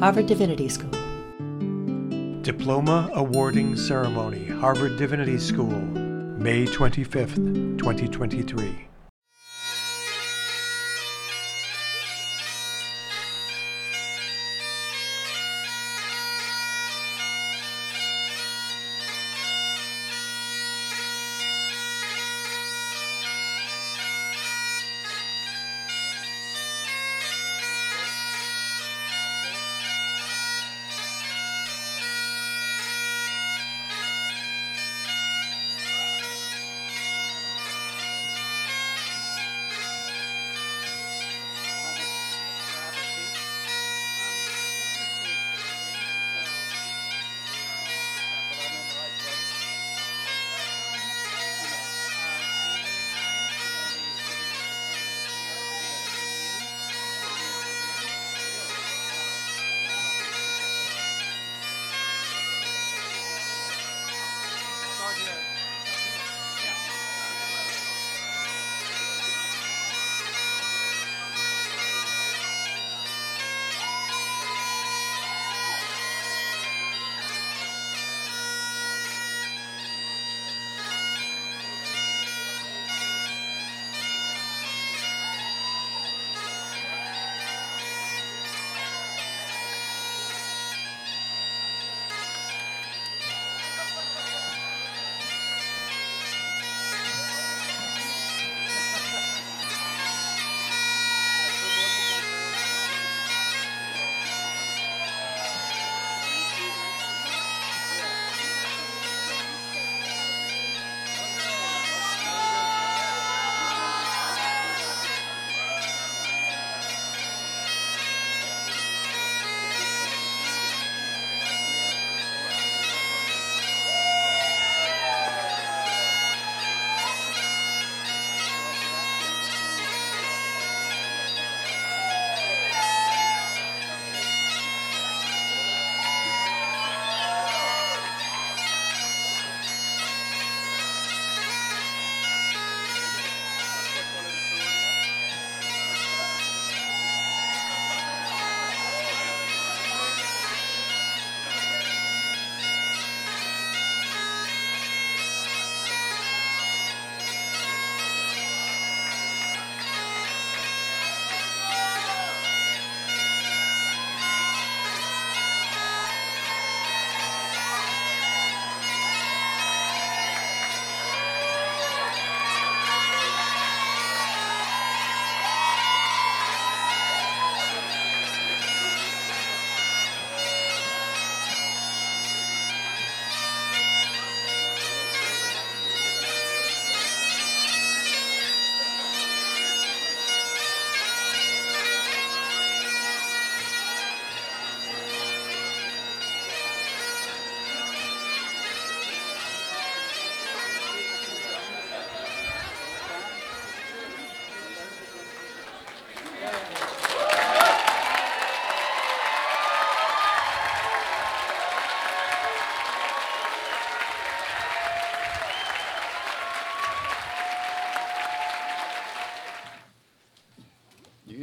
Harvard Divinity School. Diploma Awarding Ceremony, Harvard Divinity School, May 25th, 2023.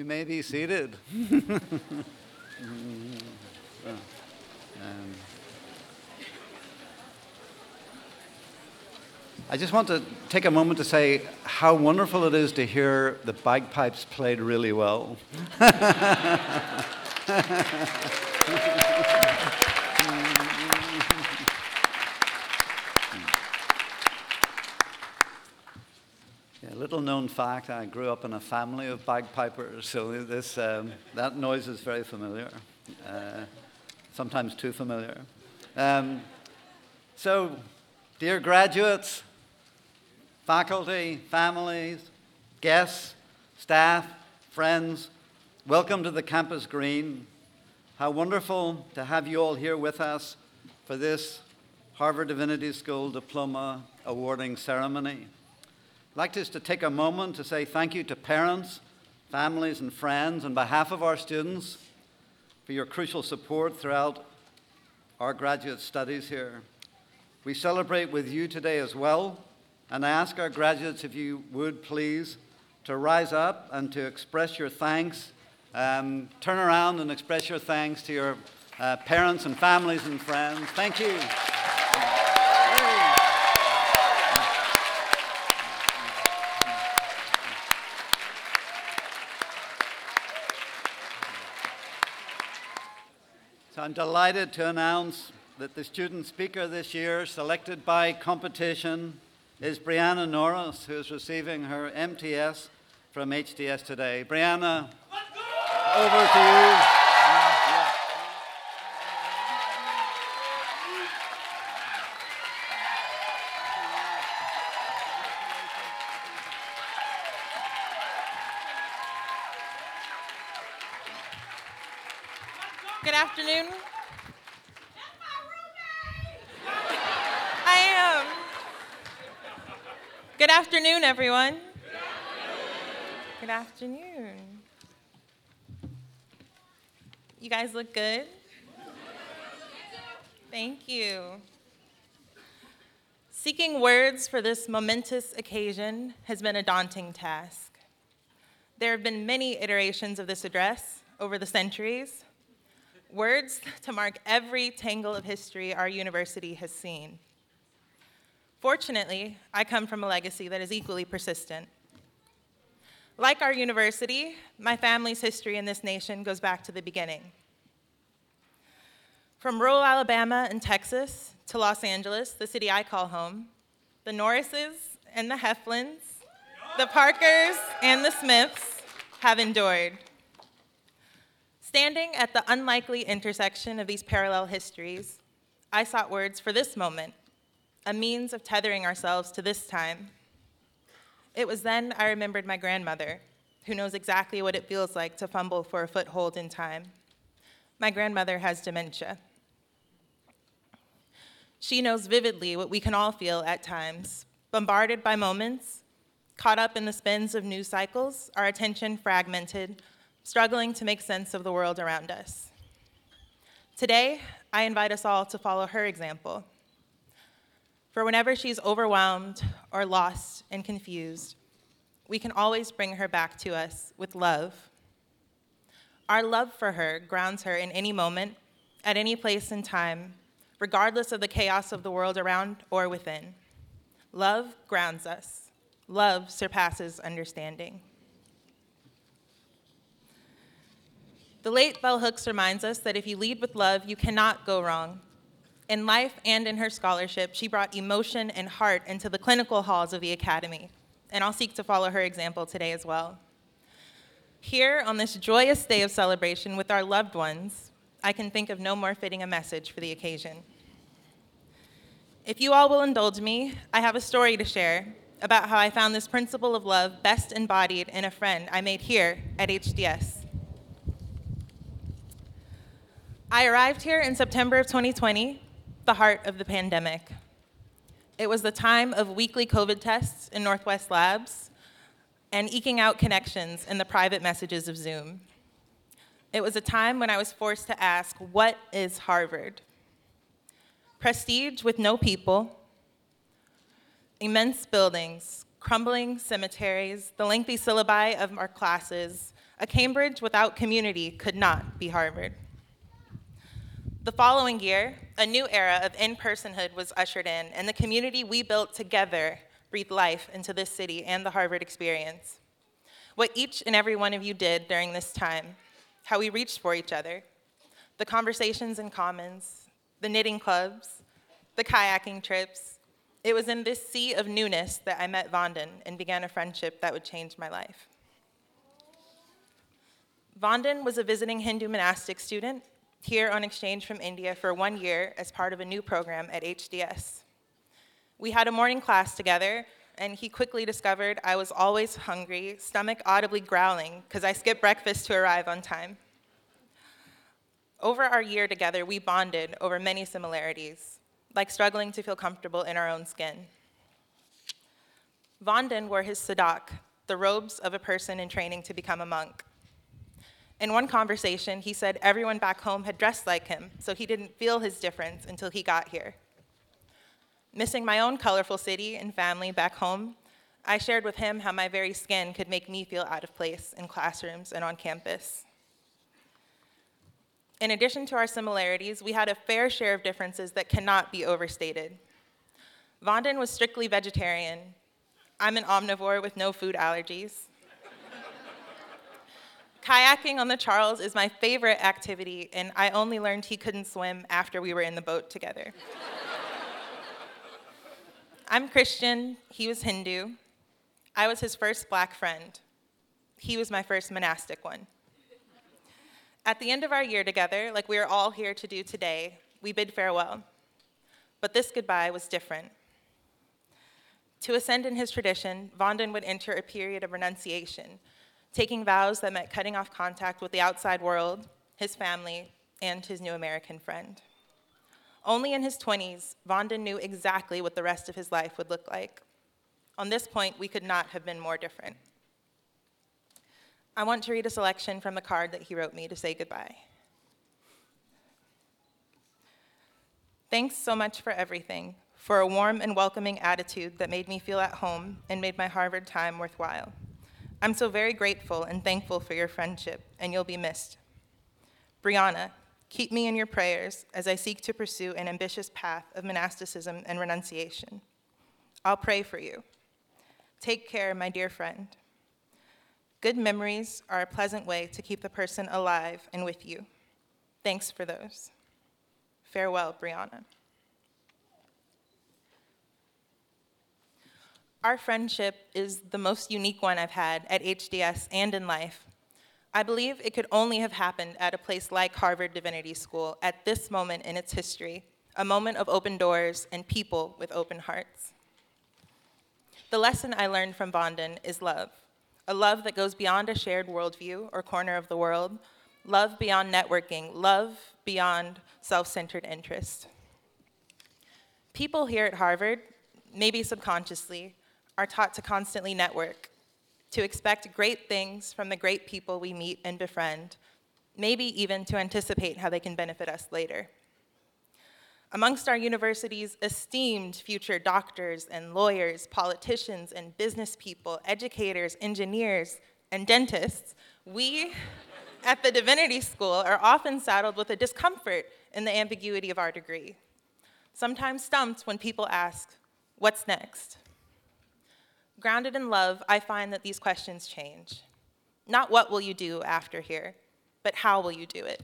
May be seated. I just want to take a moment to say how wonderful it is to hear the bagpipes played really well. Little known fact, I grew up in a family of bagpipers, so this that noise is very familiar, sometimes too familiar. So, dear graduates, faculty, families, guests, staff, friends, welcome to the Campus Green. How wonderful to have you all here with us for this Harvard Divinity School Diploma Awarding Ceremony. I'd like just to take a moment to say thank you to parents, families, and friends on behalf of our students for your crucial support throughout our graduate studies here. We celebrate with you today as well, and I ask our graduates if you would please to rise up and to express your thanks Turn around and express your thanks to your parents and families and friends. Thank you. So I'm delighted to announce that the student speaker this year, selected by competition, is Breana Norris, who is receiving her MTS from HDS today. Breana, over to you. Good afternoon. That's my roommate. I am. Good afternoon, everyone. Good afternoon. Good afternoon. You guys look good. Thank you. Seeking words for this momentous occasion has been a daunting task. There have been many iterations of this address over the centuries. Words to mark every tangle of history our university has seen. Fortunately, I come from a legacy that is equally persistent. Like our university, my family's history in this nation goes back to the beginning. From rural Alabama and Texas to Los Angeles, the city I call home, the Norrises and the Heflins, the Parkers and the Smiths have endured. Standing at the unlikely intersection of these parallel histories, I sought words for this moment, a means of tethering ourselves to this time. It was then I remembered my grandmother, who knows exactly what it feels like to fumble for a foothold in time. My grandmother has dementia. She knows vividly what we can all feel at times, bombarded by moments, caught up in the spins of news cycles, our attention fragmented, struggling to make sense of the world around us. Today, I invite us all to follow her example. For whenever she's overwhelmed or lost and confused, we can always bring her back to us with love. Our love for her grounds her in any moment, at any place and time, regardless of the chaos of the world around or within. Love grounds us. Love surpasses understanding. The late Bell Hooks reminds us that if you lead with love, you cannot go wrong. In life and in her scholarship, she brought emotion and heart into the clinical halls of the academy, and I'll seek to follow her example today as well. Here on this joyous day of celebration with our loved ones, I can think of no more fitting a message for the occasion. If you all will indulge me, I have a story to share about how I found this principle of love best embodied in a friend I made here at HDS. I arrived here in September of 2020, the heart of the pandemic. It was the time of weekly COVID tests in Northwest Labs and eking out connections in the private messages of Zoom. It was a time when I was forced to ask, what is Harvard? Prestige with no people, immense buildings, crumbling cemeteries, the lengthy syllabi of our classes. A Cambridge without community could not be Harvard. The following year, a new era of in-personhood was ushered in, and the community we built together breathed life into this city and the Harvard experience. What each and every one of you did during this time, how we reached for each other, the conversations in commons, the knitting clubs, the kayaking trips. It was in this sea of newness that I met Vanden and began a friendship that would change my life. Vanden was a visiting Hindu monastic student here on exchange from India for 1 year as part of a new program at HDS. We had a morning class together, and he quickly discovered I was always hungry, stomach audibly growling, because I skipped breakfast to arrive on time. Over our year together, we bonded over many similarities, like struggling to feel comfortable in our own skin. Vanden wore his sadhak, the robes of a person in training to become a monk. In one conversation, he said everyone back home had dressed like him, so he didn't feel his difference until he got here. Missing my own colorful city and family back home, I shared with him how my very skin could make me feel out of place in classrooms and on campus. In addition to our similarities, we had a fair share of differences that cannot be overstated. Vanden was strictly vegetarian. I'm an omnivore with no food allergies. Kayaking on the Charles is my favorite activity, and I only learned he couldn't swim after we were in the boat together. I'm Christian, he was Hindu. I was his first black friend. He was my first monastic one. At the end of our year together, like we are all here to do today, we bid farewell. But this goodbye was different. To ascend in his tradition, Vanden would enter a period of renunciation, taking vows that meant cutting off contact with the outside world, his family, and his new American friend. Only in his 20s, Vanden knew exactly what the rest of his life would look like. On this point, we could not have been more different. I want to read a selection from the card that he wrote me to say goodbye. Thanks so much for everything, for a warm and welcoming attitude that made me feel at home and made my Harvard time worthwhile. I'm so very grateful and thankful for your friendship, and you'll be missed. Breana, keep me in your prayers as I seek to pursue an ambitious path of monasticism and renunciation. I'll pray for you. Take care, my dear friend. Good memories are a pleasant way to keep the person alive and with you. Thanks for those. Farewell, Breana. Our friendship is the most unique one I've had at HDS and in life. I believe it could only have happened at a place like Harvard Divinity School at this moment in its history, a moment of open doors and people with open hearts. The lesson I learned from Vanden is love, a love that goes beyond a shared worldview or corner of the world, love beyond networking, love beyond self-centered interest. People here at Harvard, maybe subconsciously, are taught to constantly network, to expect great things from the great people we meet and befriend, maybe even to anticipate how they can benefit us later. Amongst our university's esteemed future doctors and lawyers, politicians and business people, educators, engineers, and dentists, we at the Divinity School are often saddled with a discomfort in the ambiguity of our degree, sometimes stumped when people ask, "What's next?" Grounded in love, I find that these questions change. Not what will you do after here, but how will you do it?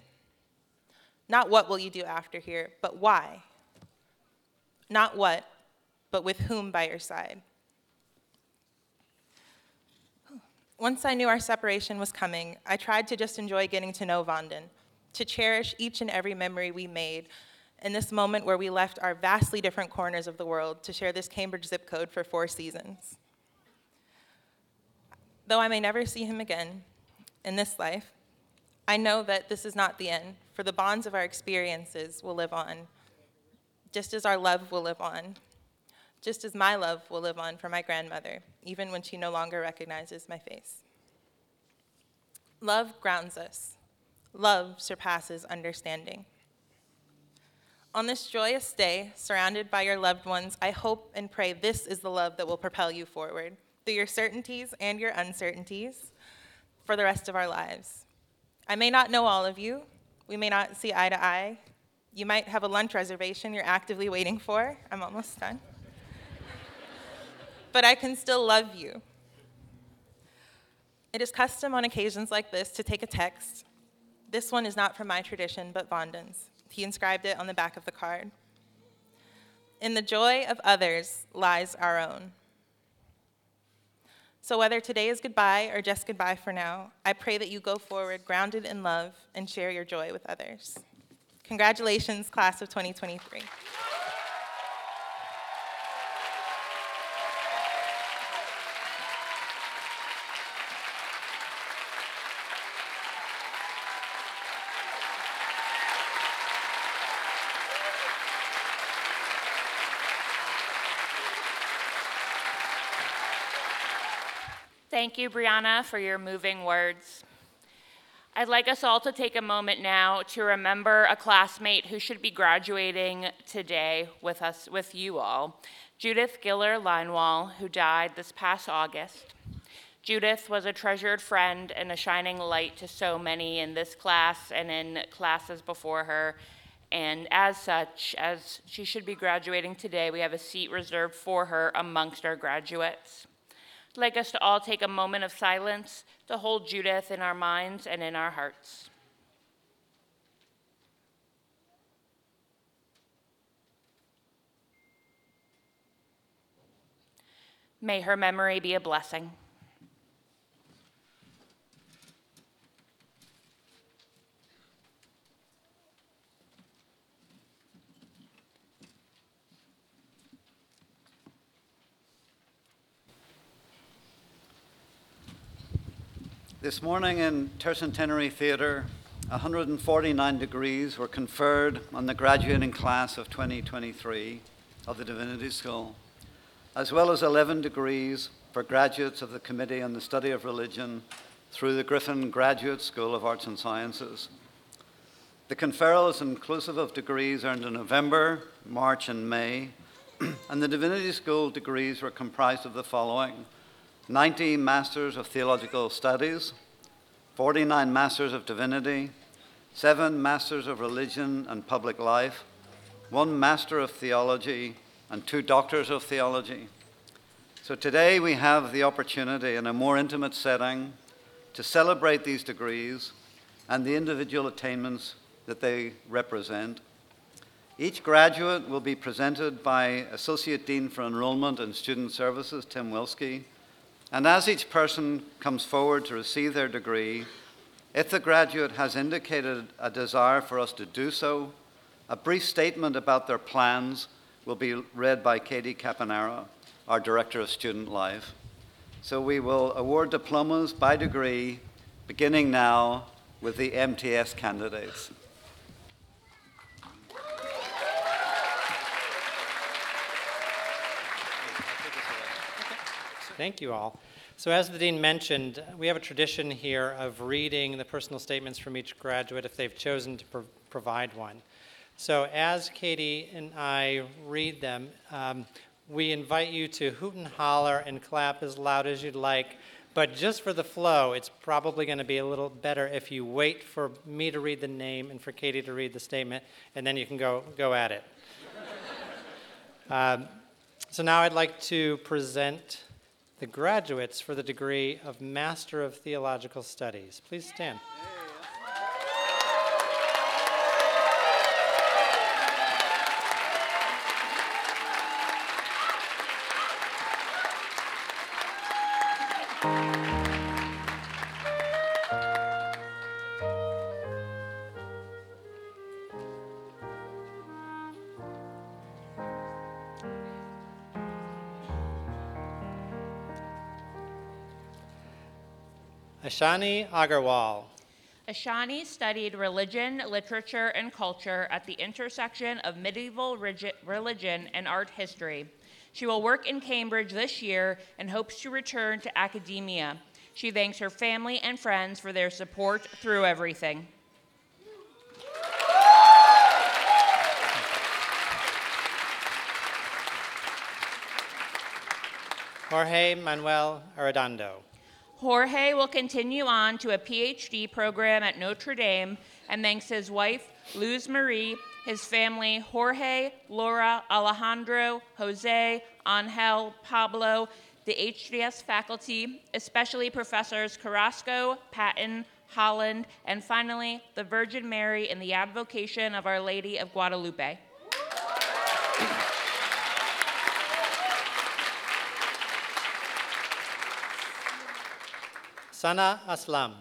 Not what will you do after here, but why? Not what, but with whom by your side? Once I knew our separation was coming, I tried to just enjoy getting to know Vanden, to cherish each and every memory we made in this moment where we left our vastly different corners of the world to share this Cambridge zip code for 4 seasons. Though I may never see him again in this life, I know that this is not the end, for the bonds of our experiences will live on, just as our love will live on, just as my love will live on for my grandmother, even when she no longer recognizes my face. Love grounds us. Love surpasses understanding. On this joyous day, surrounded by your loved ones, I hope and pray this is the love that will propel you forward through your certainties and your uncertainties for the rest of our lives. I may not know all of you. We may not see eye to eye. You might have a lunch reservation you're actively waiting for. I'm almost done. But I can still love you. It is custom on occasions like this to take a text. This one is not from my tradition, but Vanden's. He inscribed it on the back of the card. In the joy of others lies our own. So whether today is goodbye or just goodbye for now, I pray that you go forward grounded in love and share your joy with others. Congratulations, class of 2023. Thank you, Breana, for your moving words. I'd like us all to take a moment now to remember a classmate who should be graduating today with us, with you all, Judith Giller Linewall, who died this past August. Judith was a treasured friend and a shining light to so many in this class and in classes before her. And as such, as she should be graduating today, we have a seat reserved for her amongst our graduates. I'd like us to all take a moment of silence to hold Judith in our minds and in our hearts. May her memory be a blessing. This morning in Tercentenary Theater, 149 degrees were conferred on the graduating class of 2023 of the Divinity School, as well as 11 degrees for graduates of the Committee on the Study of Religion through the Griffin Graduate School of Arts and Sciences. The conferral is inclusive of degrees earned in November, March, and May, and the Divinity School degrees were comprised of the following: 90 Masters of Theological Studies, 49 Masters of Divinity, 7 Masters of Religion and Public Life, 1 Master of Theology, and 2 Doctors of Theology. So today we have the opportunity in a more intimate setting to celebrate these degrees and the individual attainments that they represent. Each graduate will be presented by Associate Dean for Enrollment and Student Services, Tim Wilski. And as each person comes forward to receive their degree, if the graduate has indicated a desire for us to do so, a brief statement about their plans will be read by Katie Caponara, our Director of Student Life. So we will award diplomas by degree, beginning now with the MTS candidates. Thank you all. So as the Dean mentioned, we have a tradition here of reading the personal statements from each graduate if they've chosen to provide one. So as Katie and I read them, we invite you to hoot and holler and clap as loud as you'd like, but just for the flow, it's probably going to be a little better if you wait for me to read the name and for Katie to read the statement, and then you can go at it. So now I'd like to present the graduates for the degree of Master of Theological Studies. Please stand. Ashani Agarwal. Ashani studied religion, literature, and culture at the intersection of medieval religion and art history. She will work in Cambridge this year and hopes to return to academia. She thanks her family and friends for their support through everything. Jorge Manuel Arredondo. Jorge will continue on to a PhD program at Notre Dame and thanks his wife, Luz Marie, his family, Jorge, Laura, Alejandro, Jose, Angel, Pablo, the HDS faculty, especially Professors Carrasco, Patton, Holland, and finally, the Virgin Mary in the advocation of Our Lady of Guadalupe. Sana Aslam.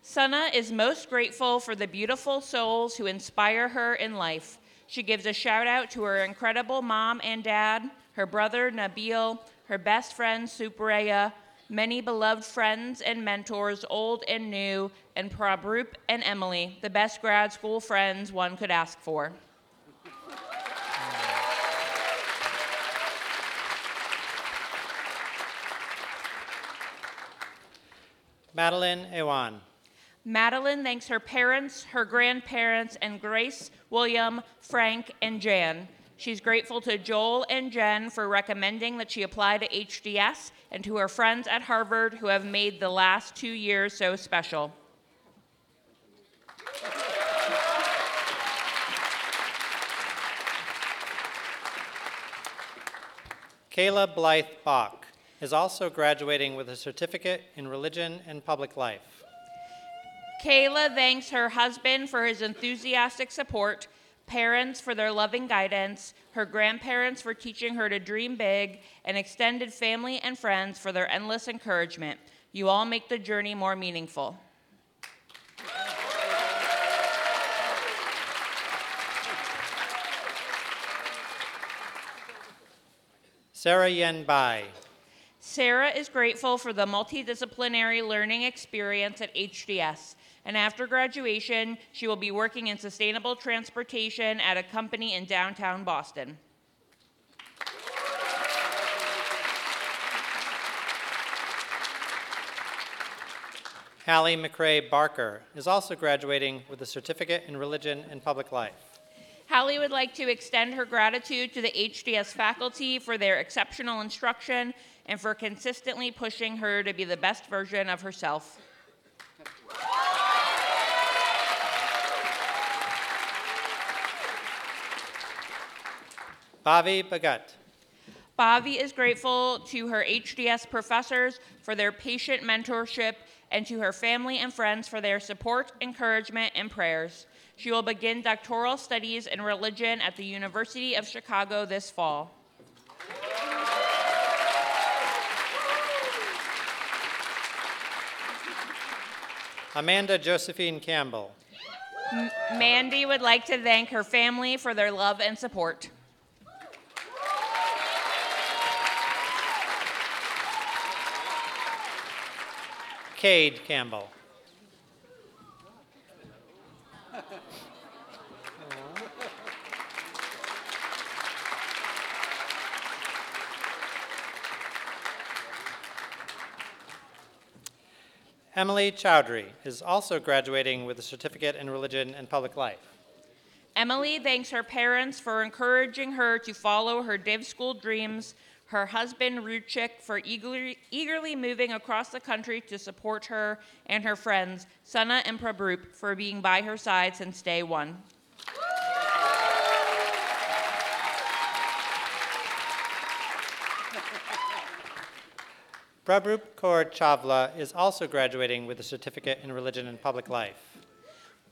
Sana is most grateful for the beautiful souls who inspire her in life. She gives a shout out to her incredible mom and dad, her brother Nabil, her best friend Supreya, many beloved friends and mentors, old and new, and Prabhup and Emily, the best grad school friends one could ask for. Madeline Ewan. Madeline thanks her parents, her grandparents, and Grace, William, Frank, and Jan. She's grateful to Joel and Jen for recommending that she apply to HDS and to her friends at Harvard who have made the last 2 years so special. Kayla Blythe Bach is also graduating with a certificate in religion and public life. Kayla thanks her husband for his enthusiastic support, parents for their loving guidance, her grandparents for teaching her to dream big, and extended family and friends for their endless encouragement. You all make the journey more meaningful. Sarah Yen Bai. Sarah is grateful for the multidisciplinary learning experience at HDS. And after graduation, she will be working in sustainable transportation at a company in downtown Boston. Hallie McRae Barker is also graduating with a certificate in religion and public life. Hallie would like to extend her gratitude to the HDS faculty for their exceptional instruction and for consistently pushing her to be the best version of herself. Bhavi Bhagat. Bhavi is grateful to her HDS professors for their patient mentorship and to her family and friends for their support, encouragement, and prayers. She will begin doctoral studies in religion at the University of Chicago this fall. Amanda Josephine Campbell. Mandy would like to thank her family for their love and support. Cade Campbell. Emily Chowdhury is also graduating with a certificate in religion and public life. Emily thanks her parents for encouraging her to follow her div school dreams, her husband Ruchik for eagerly moving across the country to support her, and her friends Sana and Prabhup for being by her side since day one. Prabhup Kaur Chavla is also graduating with a certificate in religion and public life.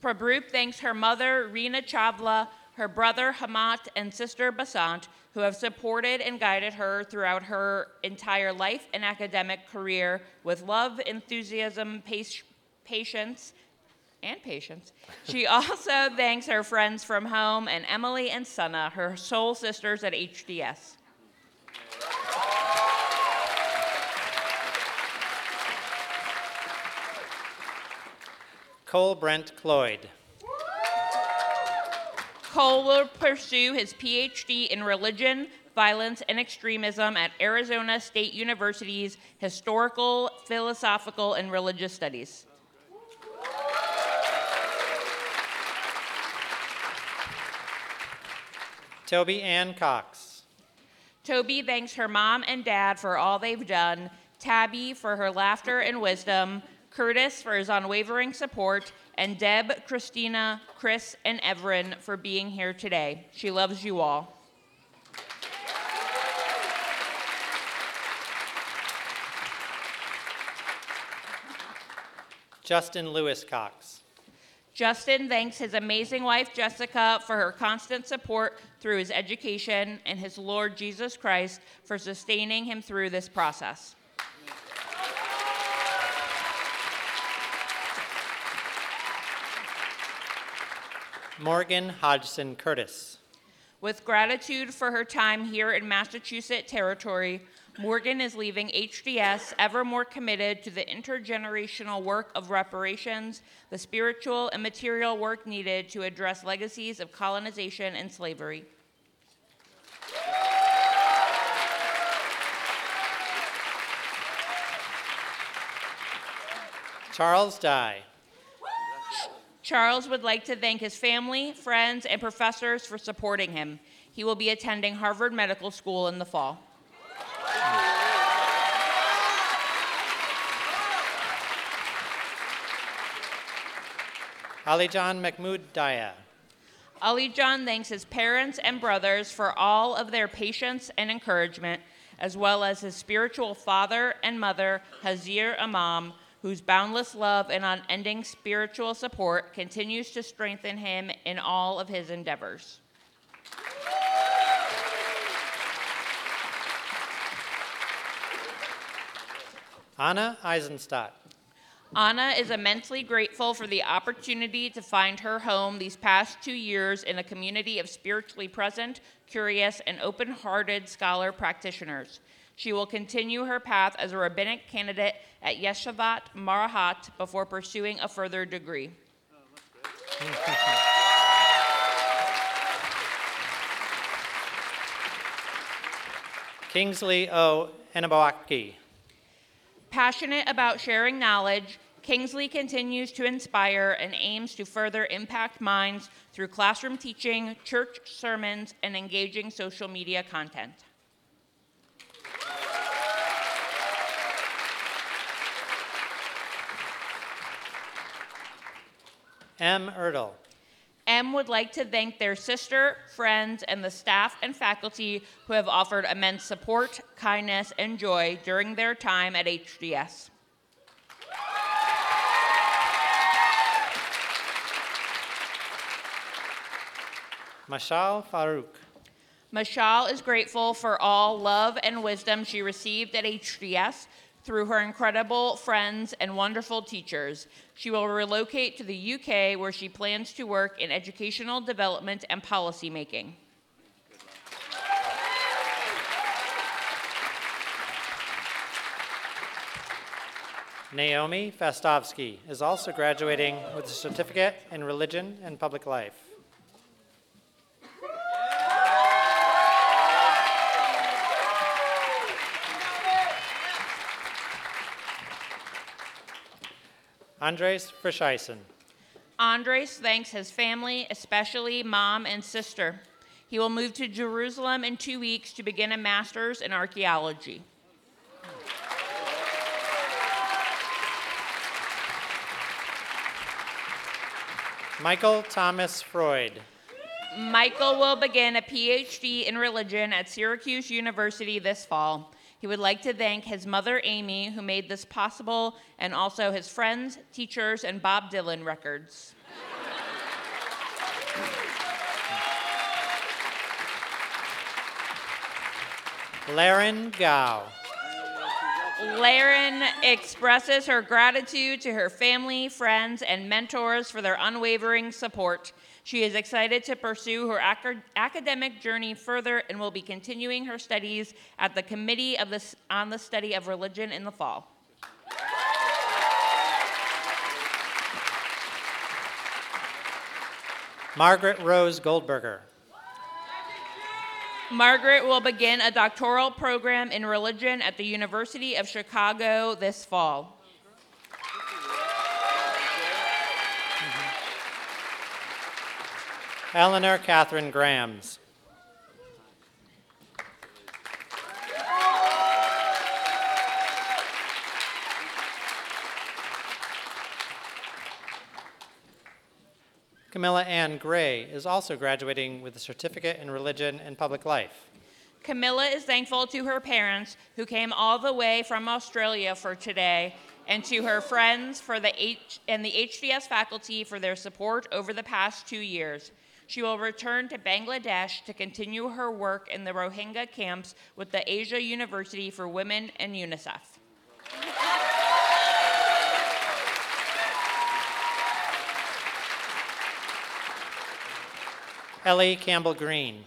Prabhup thanks her mother, Reena Chavla, her brother, Hamat, and sister, Basant, who have supported and guided her throughout her entire life and academic career with love, enthusiasm, patience. She also thanks her friends from home and Emily and Sana, her soul sisters at HDS. Cole Brent Cloyd. Cole will pursue his PhD in religion, violence, and extremism at Arizona State University's Historical, Philosophical, and Religious Studies. Toby Ann Cox. Toby thanks her mom and dad for all they've done, Tabby for her laughter and wisdom, Curtis for his unwavering support, and Deb, Christina, Chris, and Everin for being here today. She loves you all. Justin Lewis Cox. Justin thanks his amazing wife, Jessica, for her constant support through his education and his Lord Jesus Christ for sustaining him through this process. Morgan Hodgson Curtis. With gratitude for her time here in Massachusetts Territory, Morgan is leaving HDS ever more committed to the intergenerational work of reparations, the spiritual and material work needed to address legacies of colonization and slavery. Charles Dye. Charles would like to thank his family, friends, and professors for supporting him. He will be attending Harvard Medical School in the fall. Alijan Mahmood Daya. Alijan thanks his parents and brothers for all of their patience and encouragement, as well as his spiritual father and mother, Hazir Imam, whose boundless love and unending spiritual support continues to strengthen him in all of his endeavors. Anna Eisenstadt. Anna is immensely grateful for the opportunity to find her home these past 2 years in a community of spiritually present, curious, and open-hearted scholar practitioners. She will continue her path as a rabbinic candidate at Yeshivat Marahat before pursuing a further degree. Kingsley O. Enabawaki. Passionate about sharing knowledge, Kingsley continues to inspire and aims to further impact minds through classroom teaching, church sermons, and engaging social media content. M. Ertl. M would like to thank their sister, friends, and the staff and faculty who have offered immense support, kindness, and joy during their time at HDS. Mashal Farouk. Mashal is grateful for all love and wisdom she received at HDS through her incredible friends and wonderful teachers. She will relocate to the UK, where she plans to work in educational development and policy making. Naomi Fastovsky is also graduating with a certificate in religion and public life. Andres Frischeisen. Andres thanks his family, especially mom and sister. He will move to Jerusalem in 2 weeks to begin a master's in archaeology. Michael Thomas Freud. Michael will begin a PhD in religion at Syracuse University this fall. He would like to thank his mother, Amy, who made this possible, and also his friends, teachers, and Bob Dylan records. Laren Gao. Laren expresses her gratitude to her family, friends, and mentors for their unwavering support. She is excited to pursue her academic journey further and will be continuing her studies at the Committee on the Study of Religion in the fall. Margaret Rose Goldberger. Margaret will begin a doctoral program in religion at the University of Chicago this fall. Eleanor Catherine Grams. Camilla Ann Gray is also graduating with a certificate in religion and public life. Camilla is thankful to her parents, who came all the way from Australia for today, and to her friends and the HDS faculty for their support over the past 2 years. She will return to Bangladesh to continue her work in the Rohingya camps with the Asia University for Women and UNICEF. Ellie Campbell Green.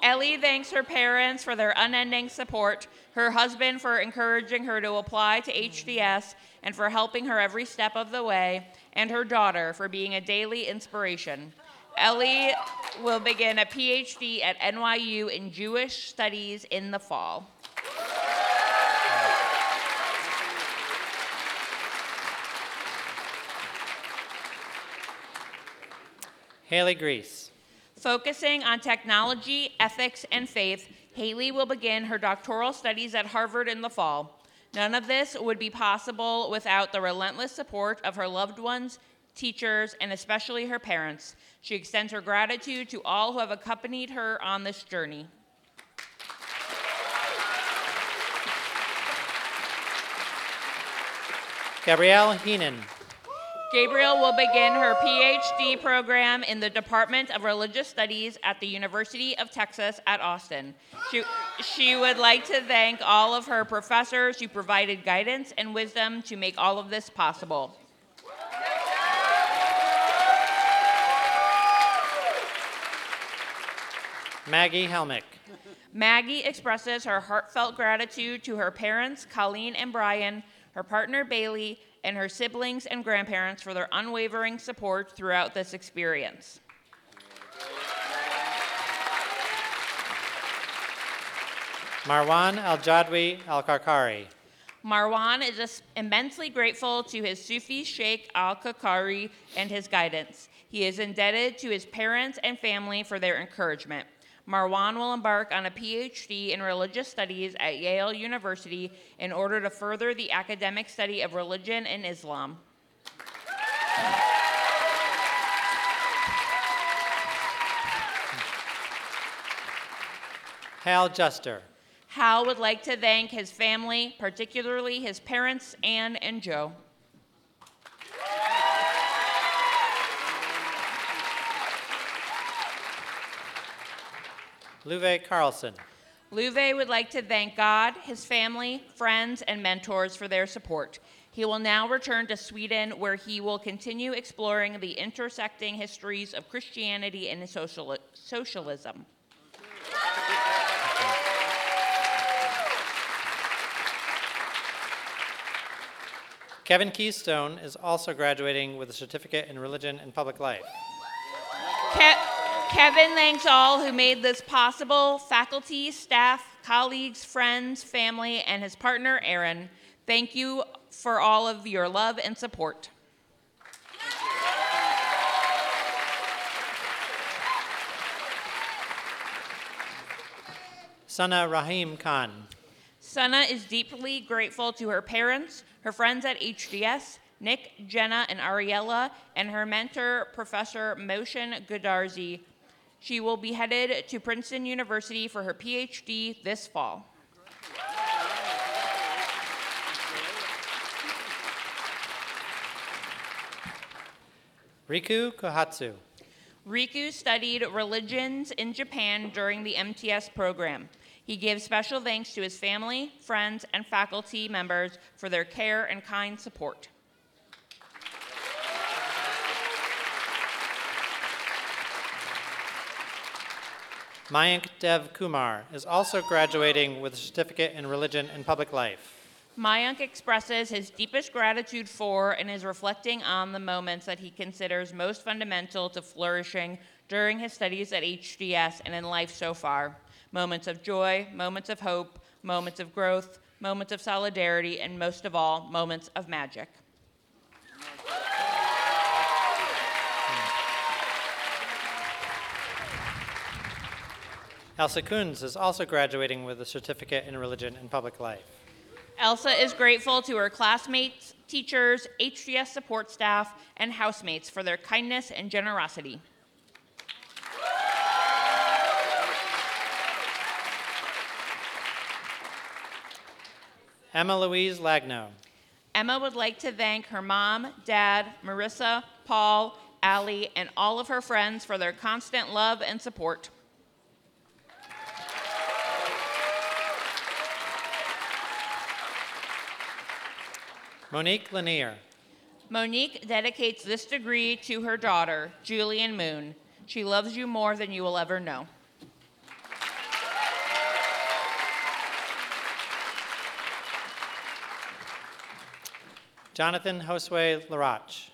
Ellie thanks her parents for their unending support, her husband for encouraging her to apply to HDS and for helping her every step of the way, and her daughter for being a daily inspiration. Ellie will begin a PhD at NYU in Jewish Studies in the fall. Haley Grease. Focusing on technology, ethics, and faith, Haley will begin her doctoral studies at Harvard in the fall. None of this would be possible without the relentless support of her loved ones, teachers, and especially her parents. She extends her gratitude to all who have accompanied her on this journey. Gabrielle Heenan. Gabrielle will begin her PhD program in the Department of Religious Studies at the University of Texas at Austin. She would like to thank all of her professors who provided guidance and wisdom to make all of this possible. Maggie Helmick. Maggie expresses her heartfelt gratitude to her parents, Colleen and Brian, her partner, Bailey, and her siblings and grandparents for their unwavering support throughout this experience. Marwan Al-Jadwi Al-Qarqari. Marwan is immensely grateful to his Sufi Sheikh Al-Qarqari and his guidance. He is indebted to his parents and family for their encouragement. Marwan will embark on a PhD in religious studies at Yale University in order to further the academic study of religion and Islam. Hal Juster. Hal would like to thank his family, particularly his parents, Ann and Joe. Luve Carlson. Luve would like to thank God, his family, friends, and mentors for their support. He will now return to Sweden, where he will continue exploring the intersecting histories of Christianity and socialism. Kevin Keystone is also graduating with a certificate in religion and public life. Kevin thanks all who made this possible, faculty, staff, colleagues, friends, family, and his partner, Aaron. Thank you for all of your love and support. Sana Rahim Khan. Sana is deeply grateful to her parents, her friends at HDS, Nick, Jenna, and Ariella, and her mentor, Professor Mohsen Goodarzi. She will be headed to Princeton University for her PhD this fall. Riku Kohatsu. Riku studied religions in Japan during the MTS program. He gives special thanks to his family, friends, and faculty members for their care and kind support. Mayank Dev Kumar is also graduating with a certificate in religion and public life. Mayank expresses his deepest gratitude for and is reflecting on the moments that he considers most fundamental to flourishing during his studies at HDS and in life so far. Moments of joy, moments of hope, moments of growth, moments of solidarity, and most of all, moments of magic. Elsa Kunz is also graduating with a certificate in religion and public life. Elsa is grateful to her classmates, teachers, HDS support staff, and housemates for their kindness and generosity. Emma Louise Lagno. Emma would like to thank her mom, dad, Marissa, Paul, Allie, and all of her friends for their constant love and support. Monique Lanier. Monique dedicates this degree to her daughter, Julian Moon. She loves you more than you will ever know. Jonathan Josue Larache.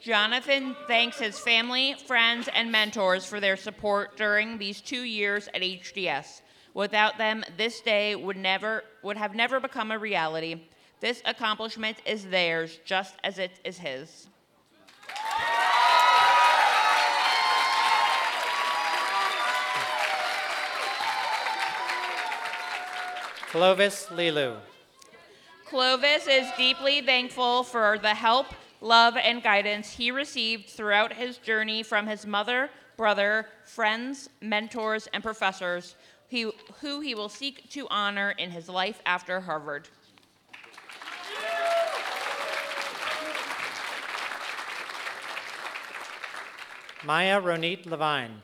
Jonathan thanks his family, friends, and mentors for their support during these 2 years at HDS. Without them, this day would have never become a reality. This accomplishment is theirs, just as it is his. Clovis Lilu. Clovis is deeply thankful for the help, love, and guidance he received throughout his journey from his mother, brother, friends, mentors, and professors, who he will seek to honor in his life after Harvard. Maya Ronit Levine.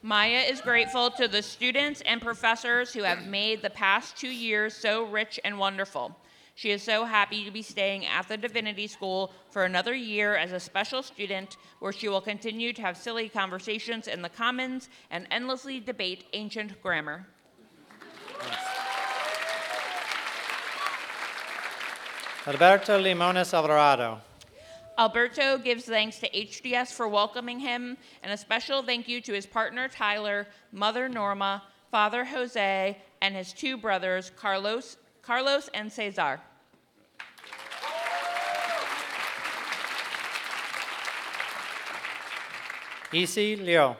Maya is grateful to the students and professors who have made the past 2 years so rich and wonderful. She is so happy to be staying at the Divinity School for another year as a special student, where she will continue to have silly conversations in the commons and endlessly debate ancient grammar. Yes. Alberto Limones Alvarado. Alberto gives thanks to HDS for welcoming him, and a special thank you to his partner Tyler, mother Norma, father Jose, and his two brothers, Carlos and Cesar. Isi Leo.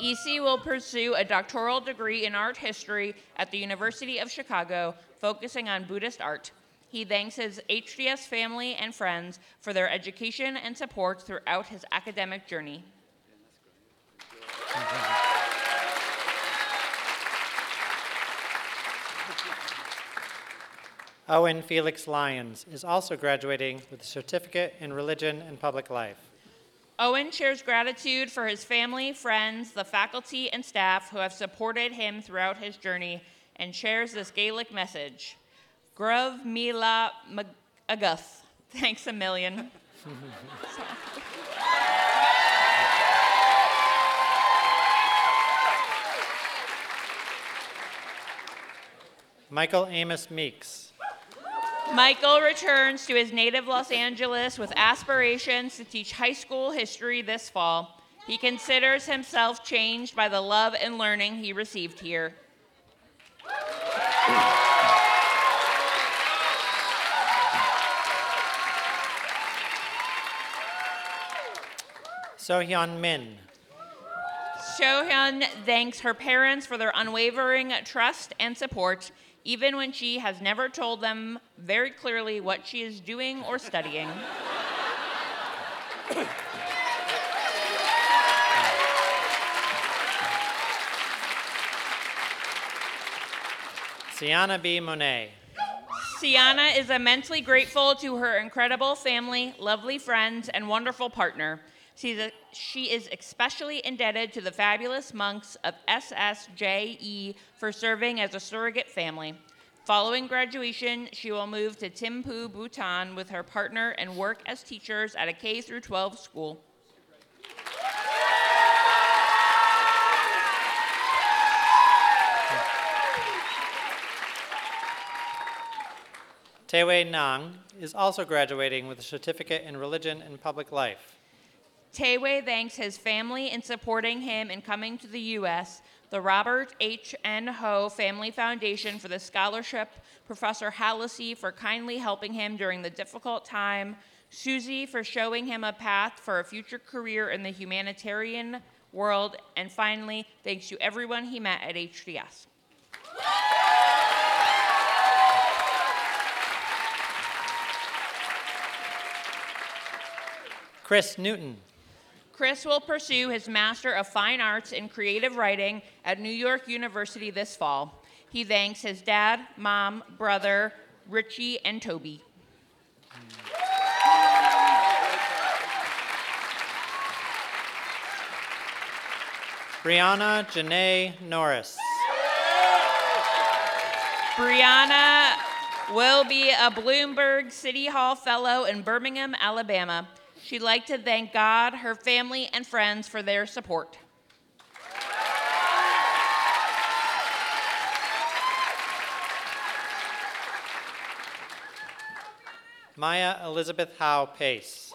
Isi will pursue a doctoral degree in art history at the University of Chicago, focusing on Buddhist art. He thanks his HDS family and friends for their education and support throughout his academic journey. Owen Felix Lyons is also graduating with a certificate in religion and public life. Owen shares gratitude for his family, friends, the faculty, and staff who have supported him throughout his journey, and shares this Gaelic message. Gruv Mila Aguth. Thanks a million. Michael Amos Meeks. Michael returns to his native Los Angeles with aspirations to teach high school history this fall. He considers himself changed by the love and learning he received here. Sohyun Min. Sohyun thanks her parents for their unwavering trust and support, even when she has never told them very clearly what she is doing or studying. Sienna B. Monet. Sienna is immensely grateful to her incredible family, lovely friends, and wonderful partner. She is especially indebted to the fabulous monks of SSJE for serving as a surrogate family. Following graduation, she will move to Thimphu, Bhutan with her partner and work as teachers at a K-12 school. Tewei Nang is also graduating with a certificate in religion and public life. Tewei thanks his family in supporting him in coming to the U.S., the Robert H. N. Ho Family Foundation for the scholarship, Professor Hallisey for kindly helping him during the difficult time, Susie for showing him a path for a future career in the humanitarian world, and finally, thanks to everyone he met at HDS. Chris Newton. Chris will pursue his Master of Fine Arts in Creative Writing at New York University this fall. He thanks his dad, mom, brother, Richie, and Toby. Breana Janae Norris. Breana will be a Bloomberg City Hall Fellow in Birmingham, Alabama. She'd like to thank God, her family, and friends for their support. Maya Elizabeth Howe Pace.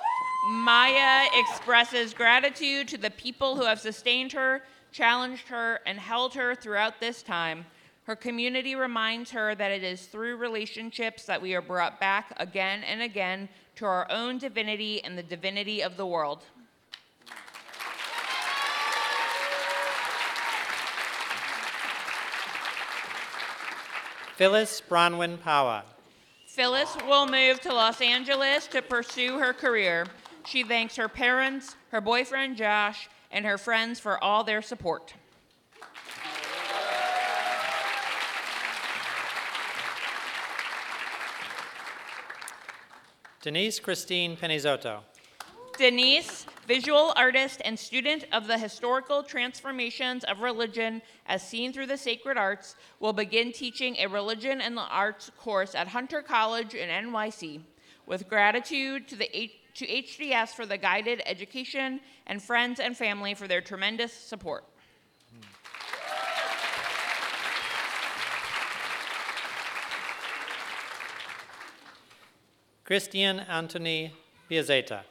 Maya expresses gratitude to the people who have sustained her, challenged her, and held her throughout this time. Her community reminds her that it is through relationships that we are brought back again and again to our own divinity and the divinity of the world. Phyllis Bronwyn Power. Phyllis will move to Los Angeles to pursue her career. She thanks her parents, her boyfriend Josh, and her friends for all their support. Denise Christine Penizzotto. Denise, visual artist and student of the historical transformations of religion as seen through the sacred arts, will begin teaching a religion and the arts course at Hunter College in NYC. With gratitude to HDS for the guided education and friends and family for their tremendous support. Christian Anthony Piazzetta.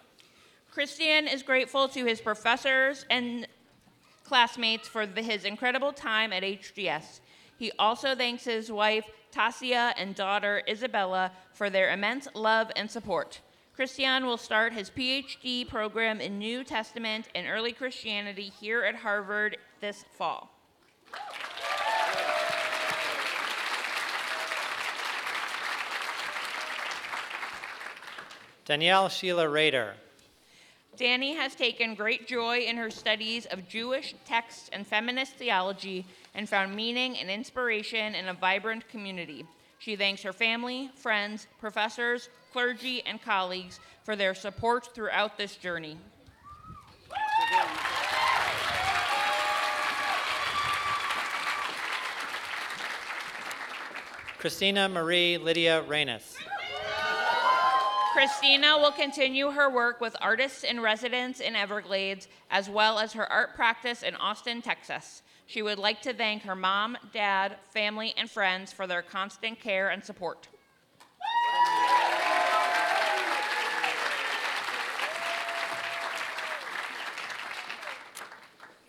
Christian is grateful to his professors and classmates for his incredible time at HDS. He also thanks his wife, Tasia, and daughter, Isabella, for their immense love and support. Christian will start his PhD program in New Testament and Early Christianity here at Harvard this fall. Danielle Sheila Rader. Dani has taken great joy in her studies of Jewish texts and feminist theology and found meaning and inspiration in a vibrant community. She thanks her family, friends, professors, clergy, and colleagues for their support throughout this journey. Christina Marie Lydia Reynes. Christina will continue her work with artists in residence in Everglades, as well as her art practice in Austin, Texas. She would like to thank her mom, dad, family, and friends for their constant care and support.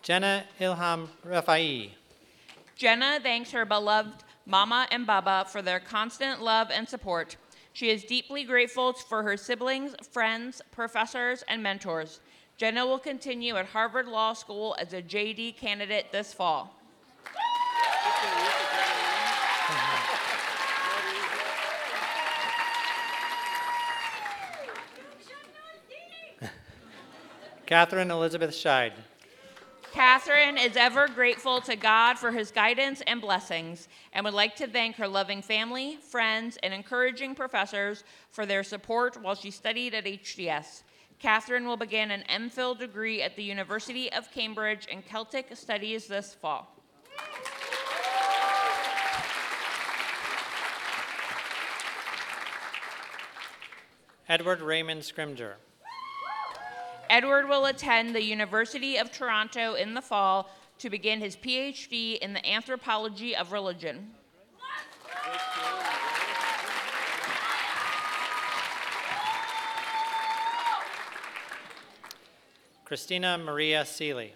Jenna Ilham Rafai. Jenna thanks her beloved mama and baba for their constant love and support. She is deeply grateful for her siblings, friends, professors, and mentors. Jenna will continue at Harvard Law School as a JD candidate this fall. Catherine Elizabeth Scheid. Catherine is ever grateful to God for his guidance and blessings, and would like to thank her loving family, friends, and encouraging professors for their support while she studied at HDS. Catherine will begin an MPhil degree at the University of Cambridge in Celtic Studies this fall. Edward Raymond Scrimger. Edward will attend the University of Toronto in the fall to begin his PhD in the anthropology of religion. Christina Maria Seeley.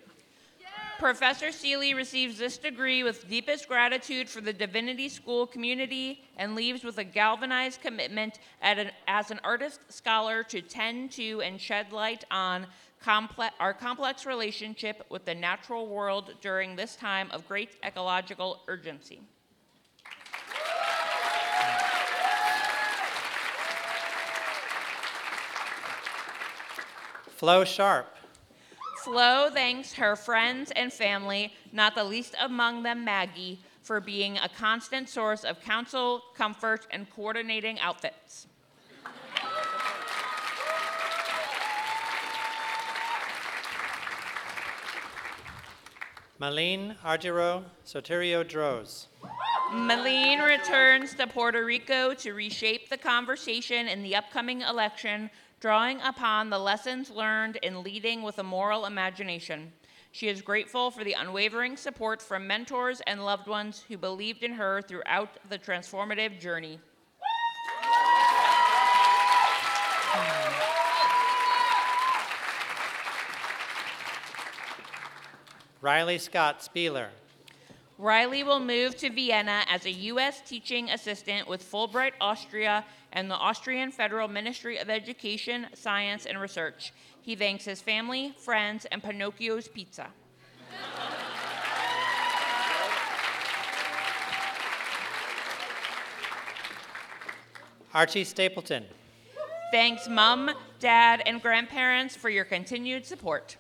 Yes. Professor Seeley receives this degree with deepest gratitude for the Divinity School community and leaves with a galvanized commitment as an artist scholar to tend to and shed light on our complex relationship with the natural world during this time of great ecological urgency. Flo Sharp. Flo thanks her friends and family, not the least among them Maggie, for being a constant source of counsel, comfort, and coordinating outfits. Malene Arturo Soterio Droz. Malene returns to Puerto Rico to reshape the conversation in the upcoming election, drawing upon the lessons learned in leading with a moral imagination. She is grateful for the unwavering support from mentors and loved ones who believed in her throughout the transformative journey. Riley Scott Spieler. Riley will move to Vienna as a U.S. teaching assistant with Fulbright Austria and the Austrian Federal Ministry of Education, Science, and Research. He thanks his family, friends, and Pinocchio's Pizza. Archie Stapleton. Thanks, Mom, Dad, and grandparents for your continued support.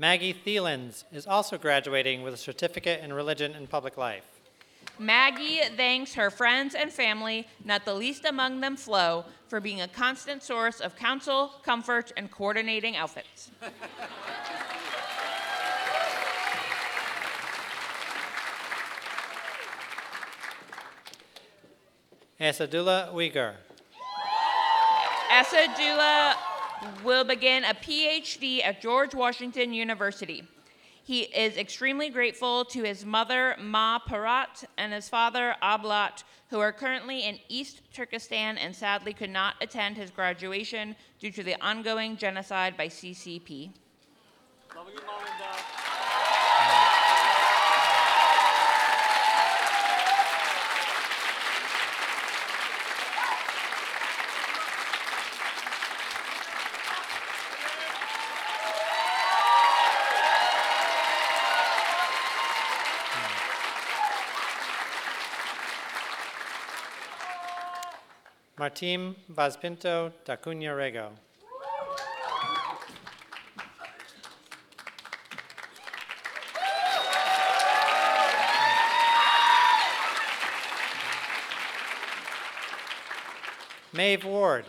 Maggie Thielens is also graduating with a certificate in religion and public life. Maggie thanks her friends and family, not the least among them Flo, for being a constant source of counsel, comfort, and coordinating outfits. Asadullah Uygur. Asadullah will begin a PhD at George Washington University. He is extremely grateful to his mother, Ma Parat, and his father, Ablat, who are currently in East Turkestan and sadly could not attend his graduation due to the ongoing genocide by CCP. Martim Vazpinto Tacuña Rego. Maeve Ward.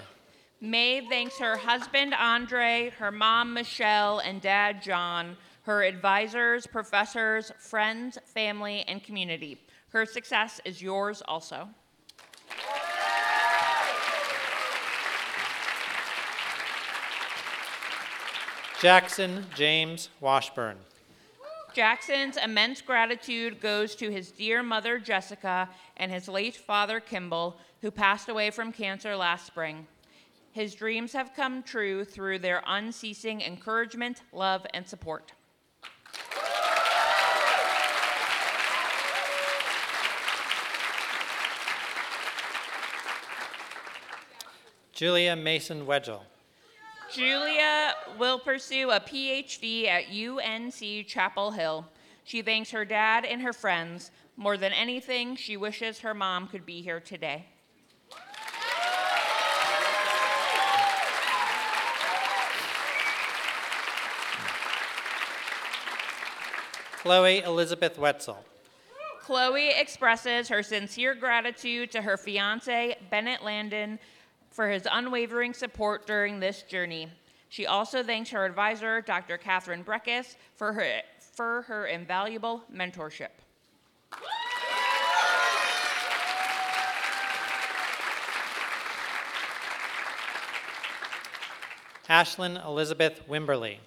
Maeve thanks her husband, Andre, her mom, Michelle, and dad, John, her advisors, professors, friends, family, and community. Her success is yours also. Jackson James Washburn. Jackson's immense gratitude goes to his dear mother, Jessica, and his late father, Kimball, who passed away from cancer last spring. His dreams have come true through their unceasing encouragement, love, and support. Julia Mason Wedgell. Julia will pursue a PhD at UNC Chapel Hill. She thanks her dad and her friends. More than anything, she wishes her mom could be here today. Chloe Elizabeth Wetzel. Chloe expresses her sincere gratitude to her fiancé, Bennett Landon, for his unwavering support during this journey. She also thanks her advisor, Dr. Catherine Breckus, for her invaluable mentorship. Ashlyn Elizabeth Wimberly.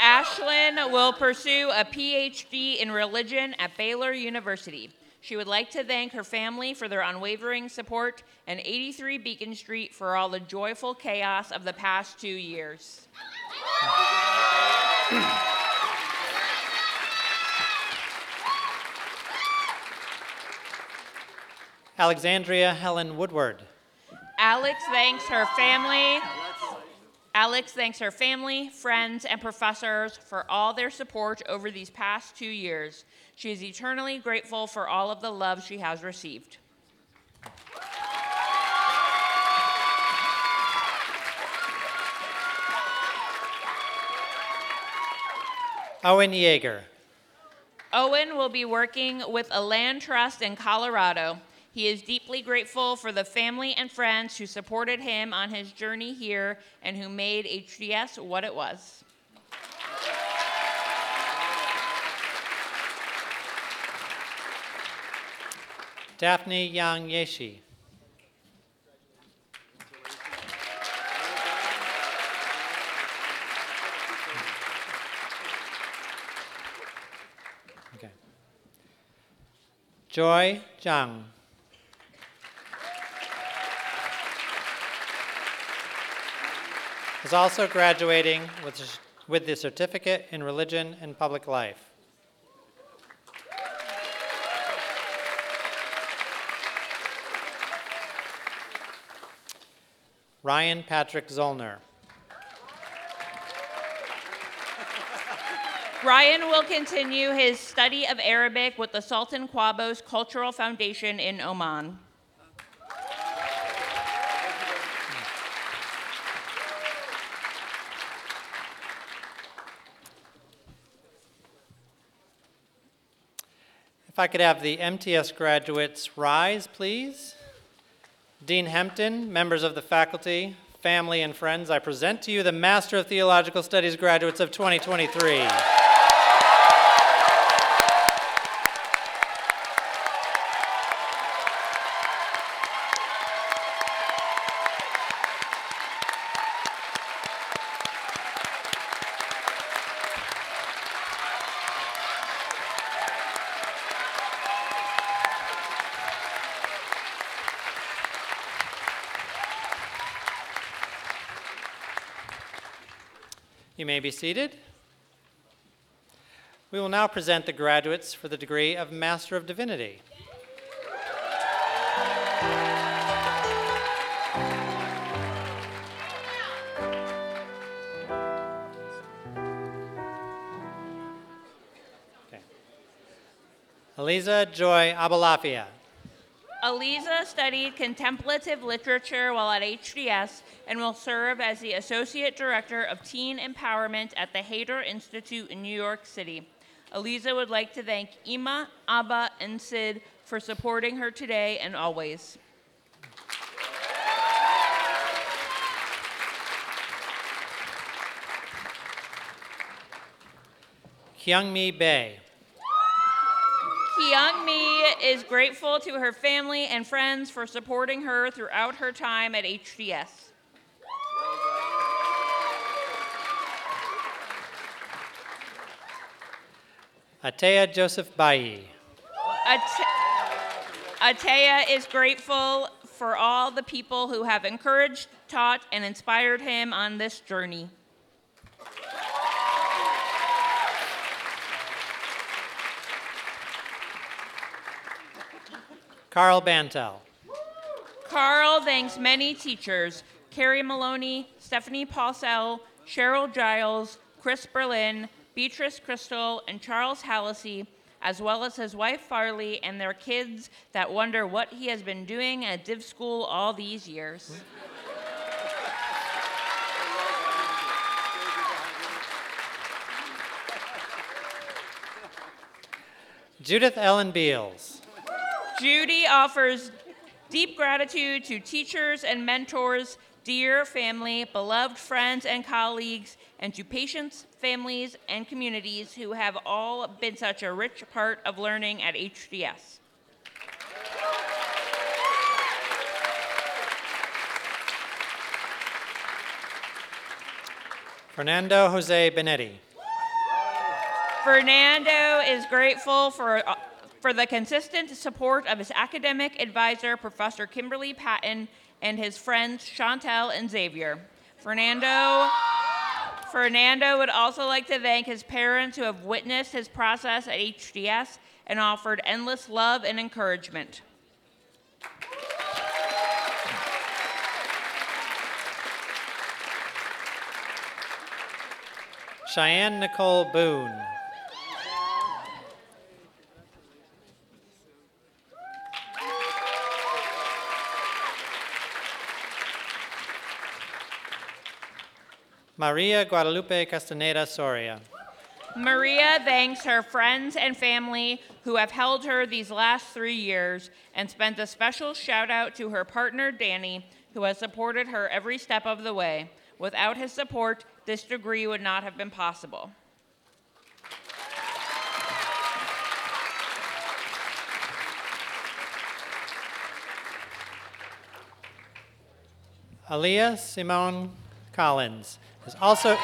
Ashlyn will pursue a PhD in religion at Baylor University. She would like to thank her family for their unwavering support and 83 Beacon Street for all the joyful chaos of the past 2 years. Alexandria Helen Woodward. Alex thanks her family, friends, and professors for all their support over these past 2 years. She is eternally grateful for all of the love she has received. Owen Yeager. Owen will be working with a land trust in Colorado. He is deeply grateful for the family and friends who supported him on his journey here and who made HDS what it was. Daphne Yang Yeshi. Okay. Joy Zhang. Is also graduating with the certificate in religion and public life. Ryan Patrick Zollner. Ryan will continue his study of Arabic with the Sultan Qabo's Cultural Foundation in Oman. If I could have the MTS graduates rise, please. Dean Hempton, members of the faculty, family, and friends, I present to you the Master of Theological Studies graduates of 2023. You may be seated. We will now present the graduates for the degree of Master of Divinity. Okay. Aliza Joy Abalafia. Aliza studied contemplative literature while at HDS and will serve as the Associate Director of Teen Empowerment at the Hayter Institute in New York City. Aliza would like to thank Ima, Abba, and Sid for supporting her today and always. Kyungmi Bae. Kyungmi is grateful to her family and friends for supporting her throughout her time at HDS. Atea Joseph Bayi. Atea is grateful for all the people who have encouraged, taught, and inspired him on this journey. Carl Bantel. Carl thanks many teachers, Carrie Maloney, Stephanie Paulsell, Cheryl Giles, Chris Berlin, Beatrice Crystal, and Charles Hallisey, as well as his wife Farley and their kids that wonder what he has been doing at Div School all these years. Judith Ellen Beals. Judy offers deep gratitude to teachers and mentors, dear family, beloved friends and colleagues, and to patients, families, and communities who have all been such a rich part of learning at HDS. Fernando Jose Benetti. Fernando is grateful for the consistent support of his academic advisor, Professor Kimberly Patton, and his friends Chantel and Xavier. Fernando would also like to thank his parents who have witnessed his process at HDS and offered endless love and encouragement. Cheyenne Nicole Boone. Maria Guadalupe Castaneda Soria. Maria thanks her friends and family who have held her these last 3 years and spent a special shout out to her partner, Danny, who has supported her every step of the way. Without his support, this degree would not have been possible. Aaliyah Simone Collins is also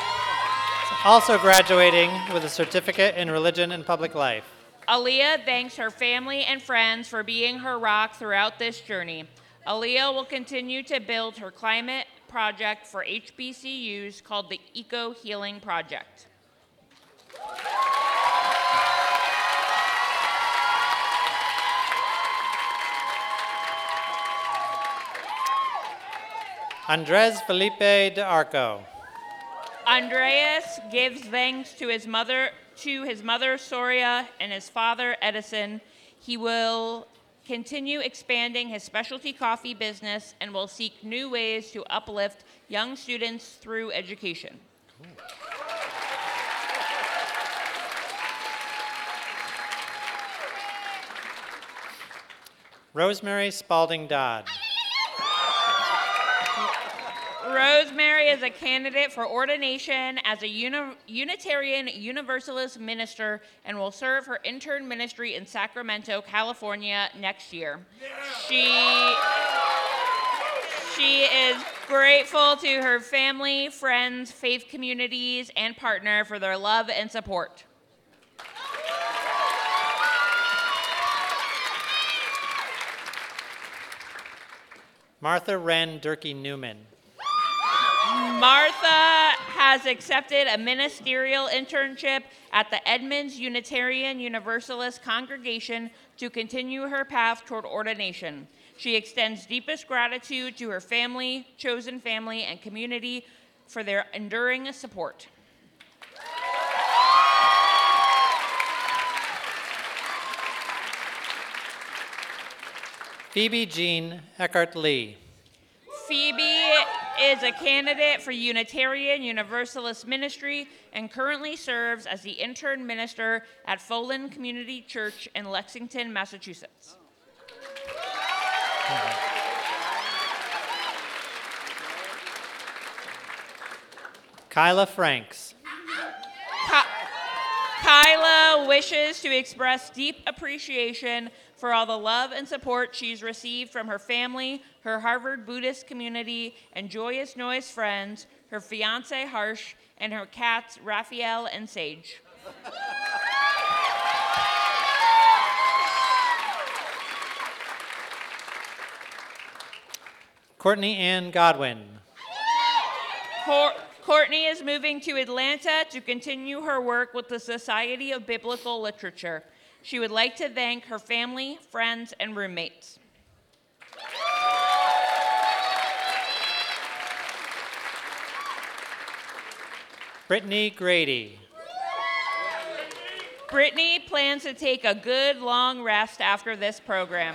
graduating with a certificate in religion and public life. Aaliyah thanks her family and friends for being her rock throughout this journey. Aaliyah will continue to build her climate project for HBCUs called the Eco Healing Project. Andres Felipe de Arco. Andreas gives thanks to his mother, to his mother, Soria, and his father, Edison, he will continue expanding his specialty coffee business and will seek new ways to uplift young students through education. Cool. Rosemary Spalding Dodd. Rosemary is a candidate for ordination as a Unitarian Universalist minister and will serve her intern ministry in Sacramento, California next year. She is grateful to her family, friends, faith communities, and partner for their love and support. Martha Wren Durkee Newman. Martha has accepted a ministerial internship at the Edmonds Unitarian Universalist Congregation to continue her path toward ordination. She extends deepest gratitude to her family, chosen family, and community for their enduring support. Phoebe Jean Eckert-Lee. Phoebe is a candidate for Unitarian Universalist ministry and currently serves as the intern minister at Folin Community Church in Lexington, Massachusetts. Kyla Franks. Kyla wishes to express deep appreciation for all the love and support she's received from her family, her Harvard Buddhist community, and Joyous Noise friends, her fiancé Harsh, and her cats Raphael and Sage. Courtney Ann Godwin. Courtney is moving to Atlanta to continue her work with the Society of Biblical Literature. She would like to thank her family, friends, and roommates. Brittany Grady. Brittany plans to take a good long rest after this program.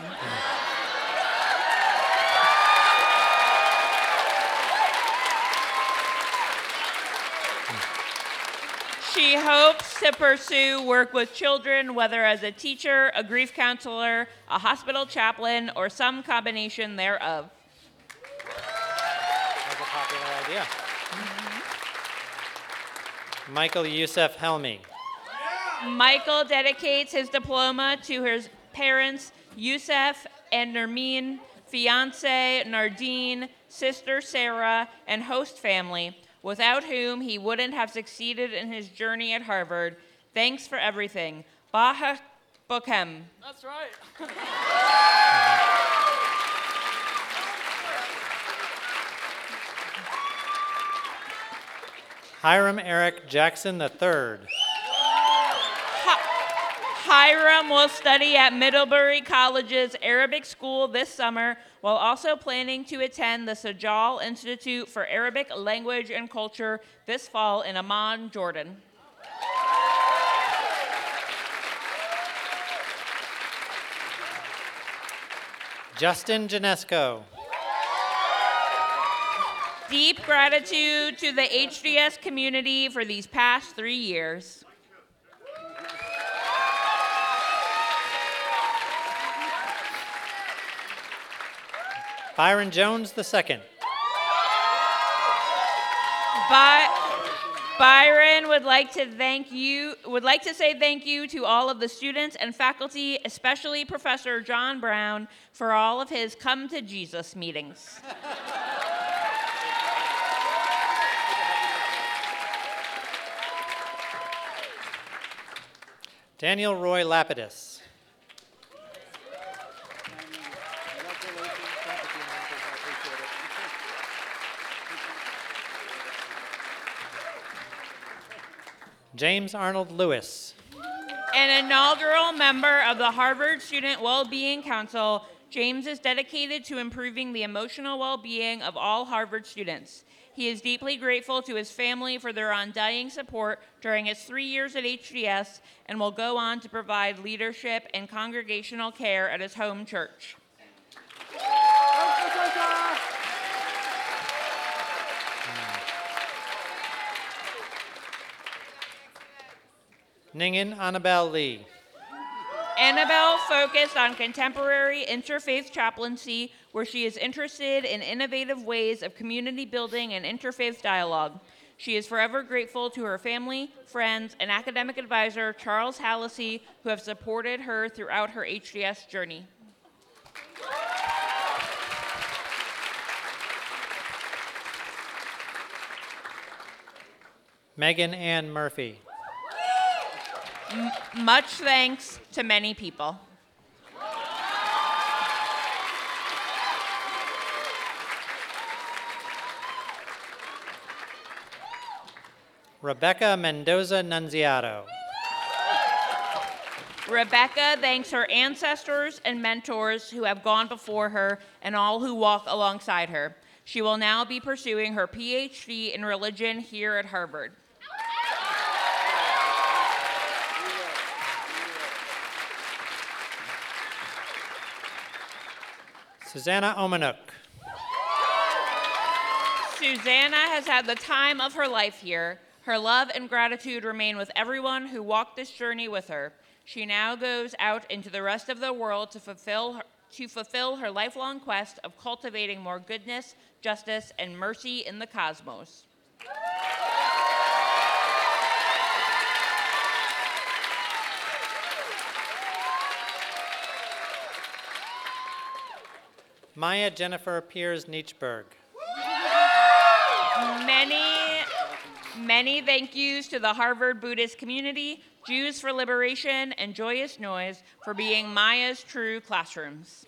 She hopes to pursue work with children, whether as a teacher, a grief counselor, a hospital chaplain, or some combination thereof. That's a popular idea. Mm-hmm. Michael Youssef Helmi. Michael dedicates his diploma to his parents, Youssef and Nermeen, fiancé Nardine, sister Sarah, and host family, without whom he wouldn't have succeeded in his journey at Harvard. Thanks for everything. Baha Bokem. That's right. Hiram Eric Jackson III. Hiram will study at Middlebury College's Arabic School this summer, while also planning to attend the Sajal Institute for Arabic Language and Culture this fall in Amman, Jordan. Justin Janesco. Deep gratitude to the HDS community for these past 3 years. Byron Jones II. Byron would like to say thank you to all of the students and faculty, especially Professor John Brown, for all of his Come to Jesus meetings. Daniel Roy Lapidus. James Arnold Lewis. An inaugural member of the Harvard Student Wellbeing Council, James is dedicated to improving the emotional well-being of all Harvard students. He is deeply grateful to his family for their undying support during his 3 years at HDS and will go on to provide leadership and congregational care at his home church. Ningen Annabelle Lee. Annabelle focused on contemporary interfaith chaplaincy, where she is interested in innovative ways of community building and interfaith dialogue. She is forever grateful to her family, friends, and academic advisor, Charles Hallisey, who have supported her throughout her HDS journey. Megan Ann Murphy. Much thanks to many people. Rebecca Mendoza Nunziato. Rebecca thanks her ancestors and mentors who have gone before her and all who walk alongside her. She will now be pursuing her PhD in religion here at Harvard. Susanna Omanuk. Susanna has had the time of her life here. Her love and gratitude remain with everyone who walked this journey with her. She now goes out into the rest of the world to fulfill her lifelong quest of cultivating more goodness, justice, and mercy in the cosmos. Maya Jennifer Piers-Nietzberg. Many thank yous to the Harvard Buddhist community, Jews for Liberation, and Joyous Noise for being Maya's true classrooms.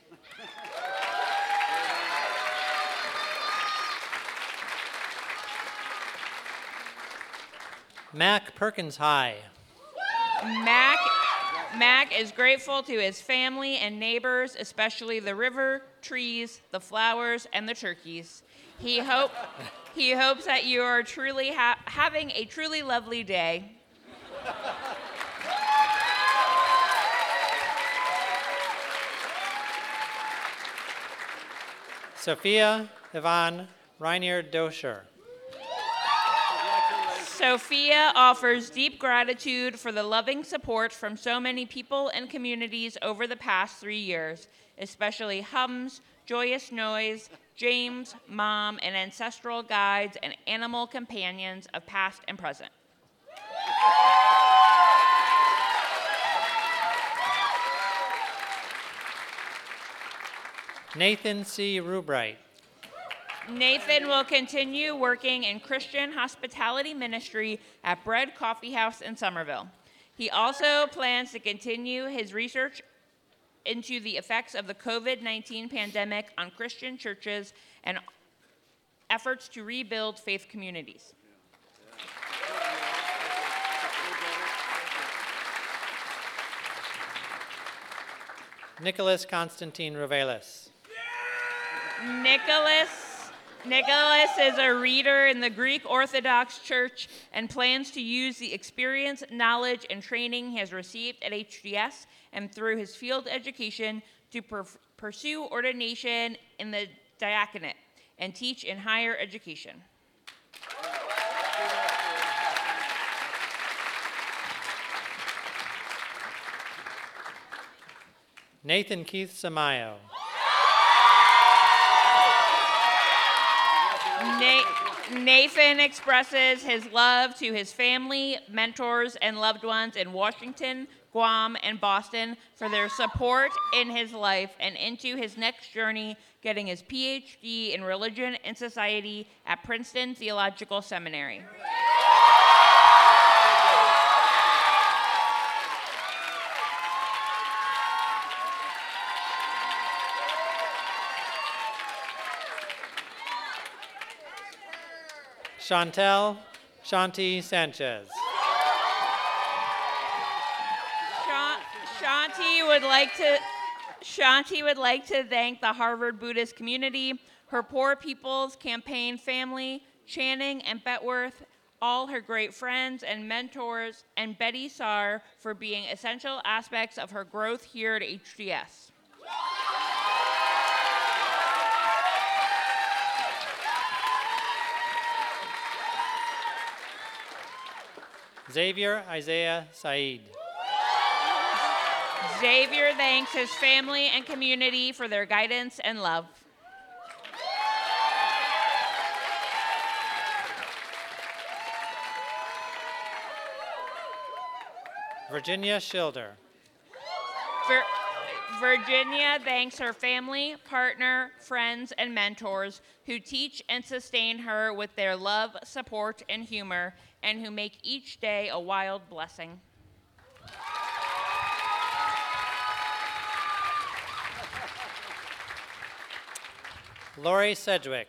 Mac Perkins High. Mac is grateful to his family and neighbors, especially the river, trees, the flowers, and the turkeys. He hopes that you are truly having a truly lovely day. Sophia Yvonne Reinier-Doscher. Sophia offers deep gratitude for the loving support from so many people and communities over the past 3 years, especially Hums, Joyous Noise, James, Mom, and ancestral guides and animal companions of past and present. Nathan C. Rubright. Nathan will continue working in Christian hospitality ministry at Bread Coffee House in Somerville. He also plans to continue his research into the effects of the COVID-19 pandemic on Christian churches and efforts to rebuild faith communities. Nicholas Constantine Ruvelis. Nicholas is a reader in the Greek Orthodox Church and plans to use the experience, knowledge, and training he has received at HDS and through his field education to pursue ordination in the diaconate and teach in higher education. Nathan Keith Samayo. Nathan expresses his love to his family, mentors, and loved ones in Washington, Guam, and Boston for their support in his life and into his next journey, getting his PhD in religion and society at Princeton Theological Seminary. Chantel Shanti Sanchez. Shanti would like to Shanti would like to thank the Harvard Buddhist community, her Poor People's Campaign family, Channing and Betworth, all her great friends and mentors, and Betty Sarr for being essential aspects of her growth here at HDS. Xavier Isaiah Said. Xavier thanks his family and community for their guidance and love. Virginia Schilder. Virginia thanks her family, partner, friends, and mentors who teach and sustain her with their love, support, and humor, and who make each day a wild blessing. Lori Sedgwick.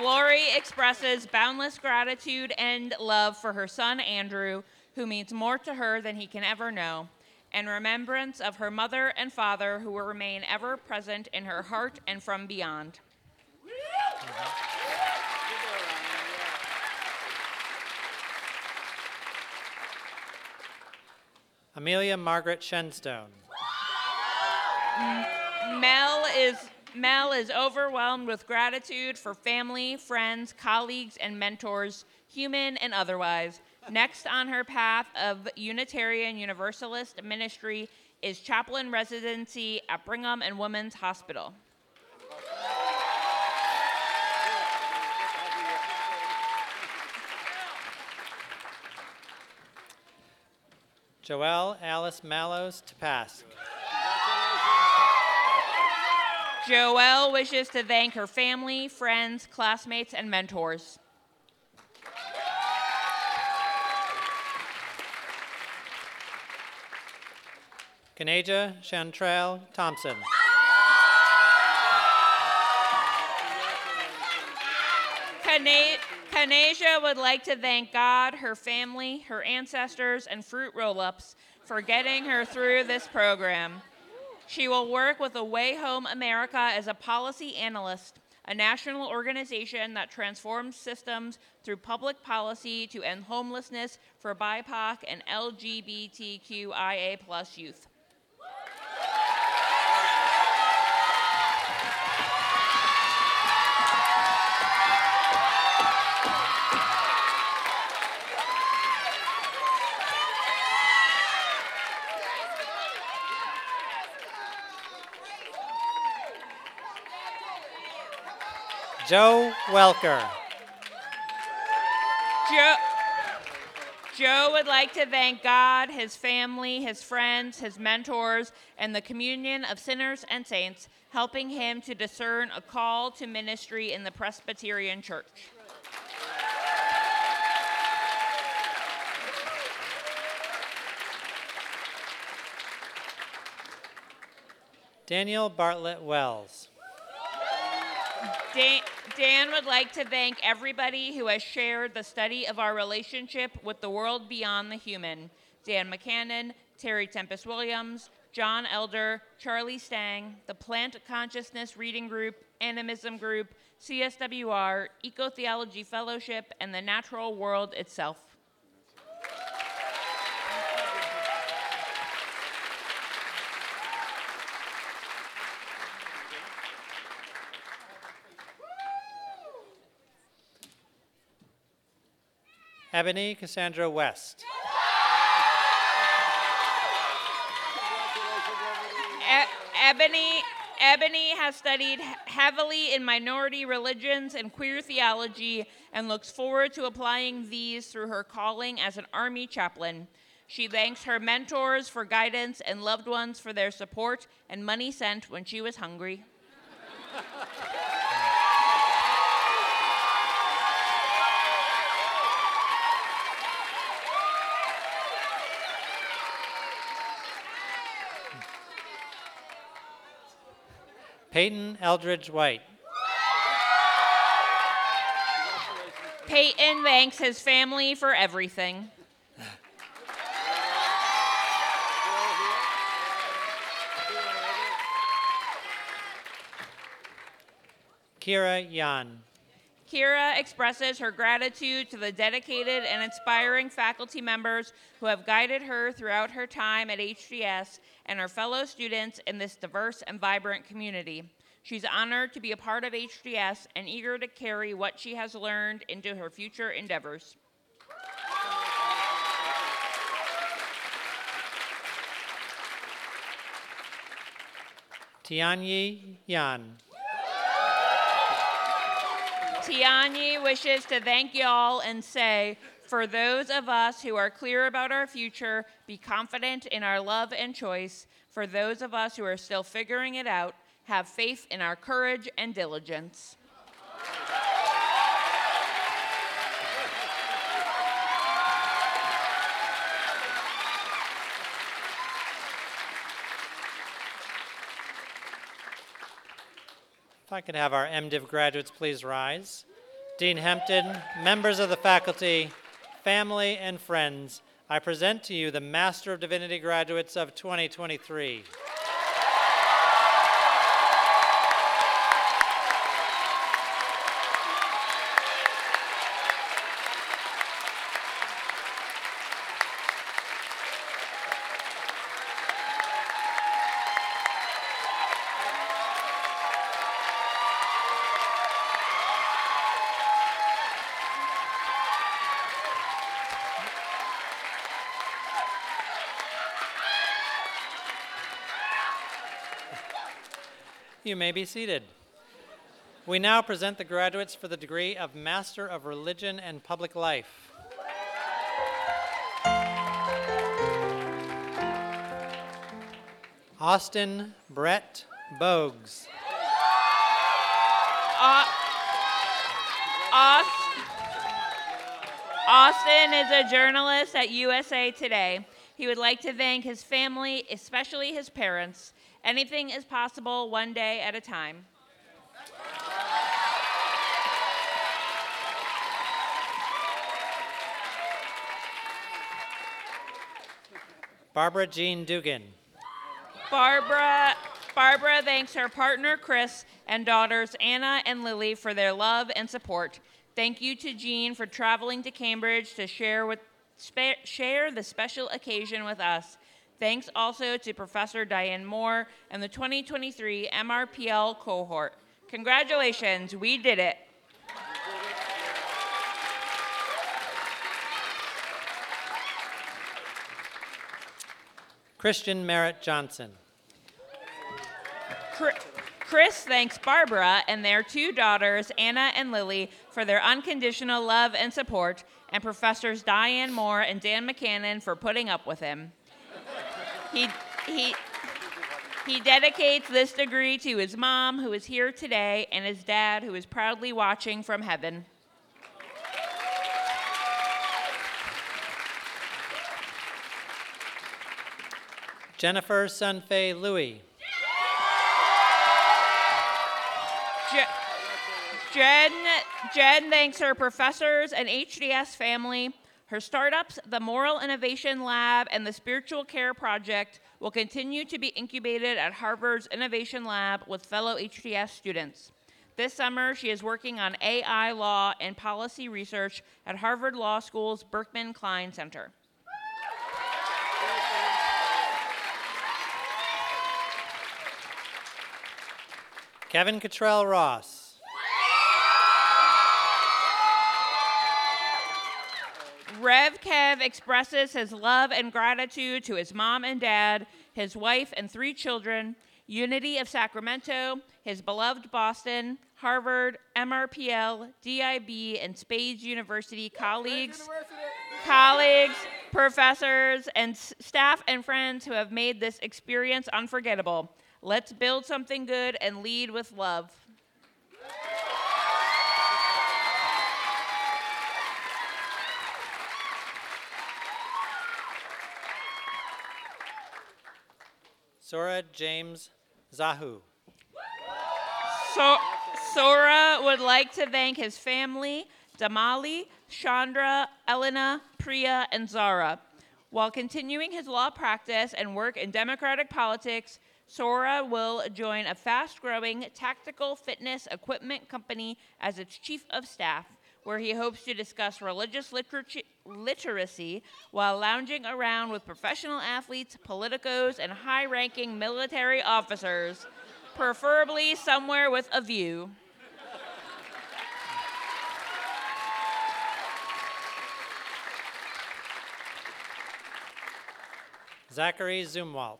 Lori expresses boundless gratitude and love for her son, Andrew, who means more to her than he can ever know, and remembrance of her mother and father who will remain ever present in her heart and from beyond. Amelia Margaret Shenstone. Mel is overwhelmed with gratitude for family, friends, colleagues, and mentors, human and otherwise. Next on her path of Unitarian Universalist ministry is chaplain residency at Brigham and Women's Hospital. Joelle Alice Mallows Tapask. Joelle wishes to thank her family, friends, classmates, and mentors. Kanaja Chantrell Thompson. Kanaja would like to thank God, her family, her ancestors, and Fruit Roll-Ups for getting her through this program. She will work with the Way Home America as a policy analyst, a national organization that transforms systems through public policy to end homelessness for BIPOC and LGBTQIA+ youth. Joe Welker. Joe would like to thank God, his family, his friends, his mentors, and the communion of sinners and saints, helping him to discern a call to ministry in the Presbyterian Church. Daniel Bartlett Wells. Dan would like to thank everybody who has shared the study of our relationship with the world beyond the human. Dan McCannon, Terry Tempest Williams, John Elder, Charlie Stang, the Plant Consciousness Reading Group, Animism Group, CSWR, Ecotheology Fellowship, and the Natural World itself. Ebony Cassandra West. Ebony has studied heavily in minority religions and queer theology and looks forward to applying these through her calling as an Army chaplain. She thanks her mentors for guidance and loved ones for their support and money sent when she was hungry. Peyton Eldridge White. Peyton thanks his family for everything. Kira Yan. Kira expresses her gratitude to the dedicated and inspiring faculty members who have guided her throughout her time at HGS and her fellow students in this diverse and vibrant community. She's honored to be a part of HGS and eager to carry what she has learned into her future endeavors. Tianyi Yan. Tianyi wishes to thank y'all and say, for those of us who are clear about our future, be confident in our love and choice. For those of us who are still figuring it out, have faith in our courage and diligence. If I could have our MDiv graduates please rise. Dean Hempton, members of the faculty, family, and friends, I present to you the Master of Divinity graduates of 2023. You may be seated. We now present the graduates for the degree of Master of Religion and Public Life. Austin Brett Bogues. Austin is a journalist at USA Today. He would like to thank his family, especially his parents. Anything is possible one day at a time. Barbara Jean Dugan. Barbara thanks her partner, Chris, and daughters Anna and Lily for their love and support. Thank you to Jean for traveling to Cambridge to share the special occasion with us. Thanks also to Professor Diane Moore and the 2023 MRPL cohort. Congratulations, we did it. Christian Merritt Johnson. Chris thanks Barbara and their two daughters, Anna and Lily, for their unconditional love and support, and Professors Diane Moore and Dan McCannon for putting up with him. He dedicates this degree to his mom, who is here today, and his dad, who is proudly watching from heaven. Jennifer Sunfei Louie. Jen thanks her professors and HDS family. Her startups, the Moral Innovation Lab and the Spiritual Care Project, will continue to be incubated at Harvard's Innovation Lab with fellow HTS students. This summer, she is working on AI law and policy research at Harvard Law School's Berkman Klein Center. Kevin Cottrell Ross. Rev Kev expresses his love and gratitude to his mom and dad, his wife and three children, Unity of Sacramento, his beloved Boston, Harvard, MRPL, DIB, and Spades University colleagues, professors, and staff and friends who have made this experience unforgettable. Let's build something good and lead with love. Sora James Zahu. Sora would like to thank his family, Damali, Chandra, Elena, Priya, and Zara. While continuing his law practice and work in democratic politics, Sora will join a fast-growing tactical fitness equipment company as its chief of staff, where he hopes to discuss religious literacy while lounging around with professional athletes, politicos, and high-ranking military officers, preferably somewhere with a view. Zachary Zumwalt.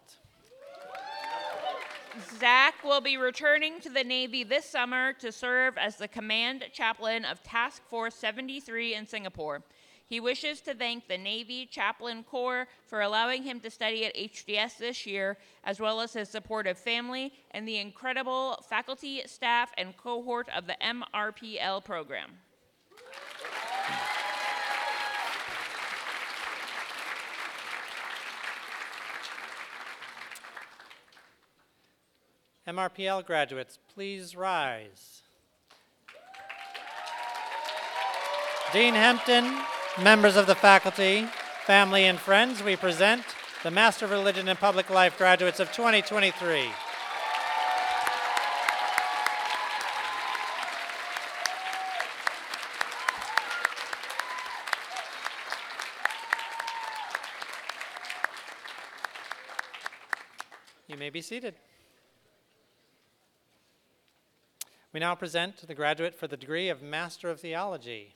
Zach will be returning to the Navy this summer to serve as the command chaplain of Task Force 73 in Singapore. He wishes to thank the Navy Chaplain Corps for allowing him to study at HDS this year, as well as his supportive family and the incredible faculty, staff, and cohort of the MRPL program. MRPL graduates, please rise. Dean Hempton, members of the faculty, family, and friends, we present the Master of Religion and Public Life graduates of 2023. You may be seated. We now present the graduate for the degree of Master of Theology.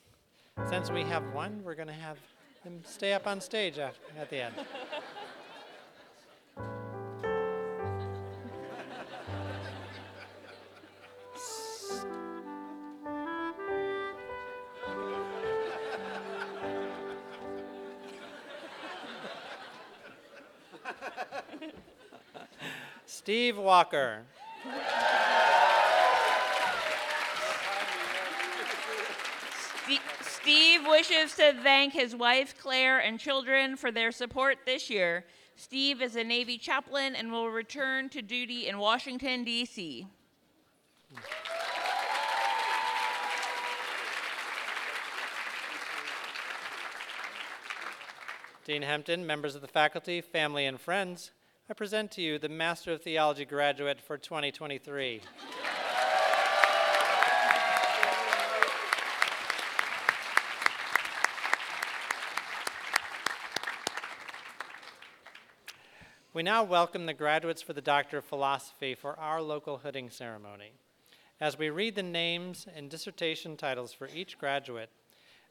Since we have one, we're going to have them stay up on stage at the end. Steve Walker. Steve wishes to thank his wife, Claire, and children for their support this year. Steve is a Navy chaplain and will return to duty in Washington, D.C. Dean Hempton, members of the faculty, family, and friends, I present to you the Master of Theology graduate for 2023. We now welcome the graduates for the Doctor of Philosophy for our local hooding ceremony. As we read the names and dissertation titles for each graduate,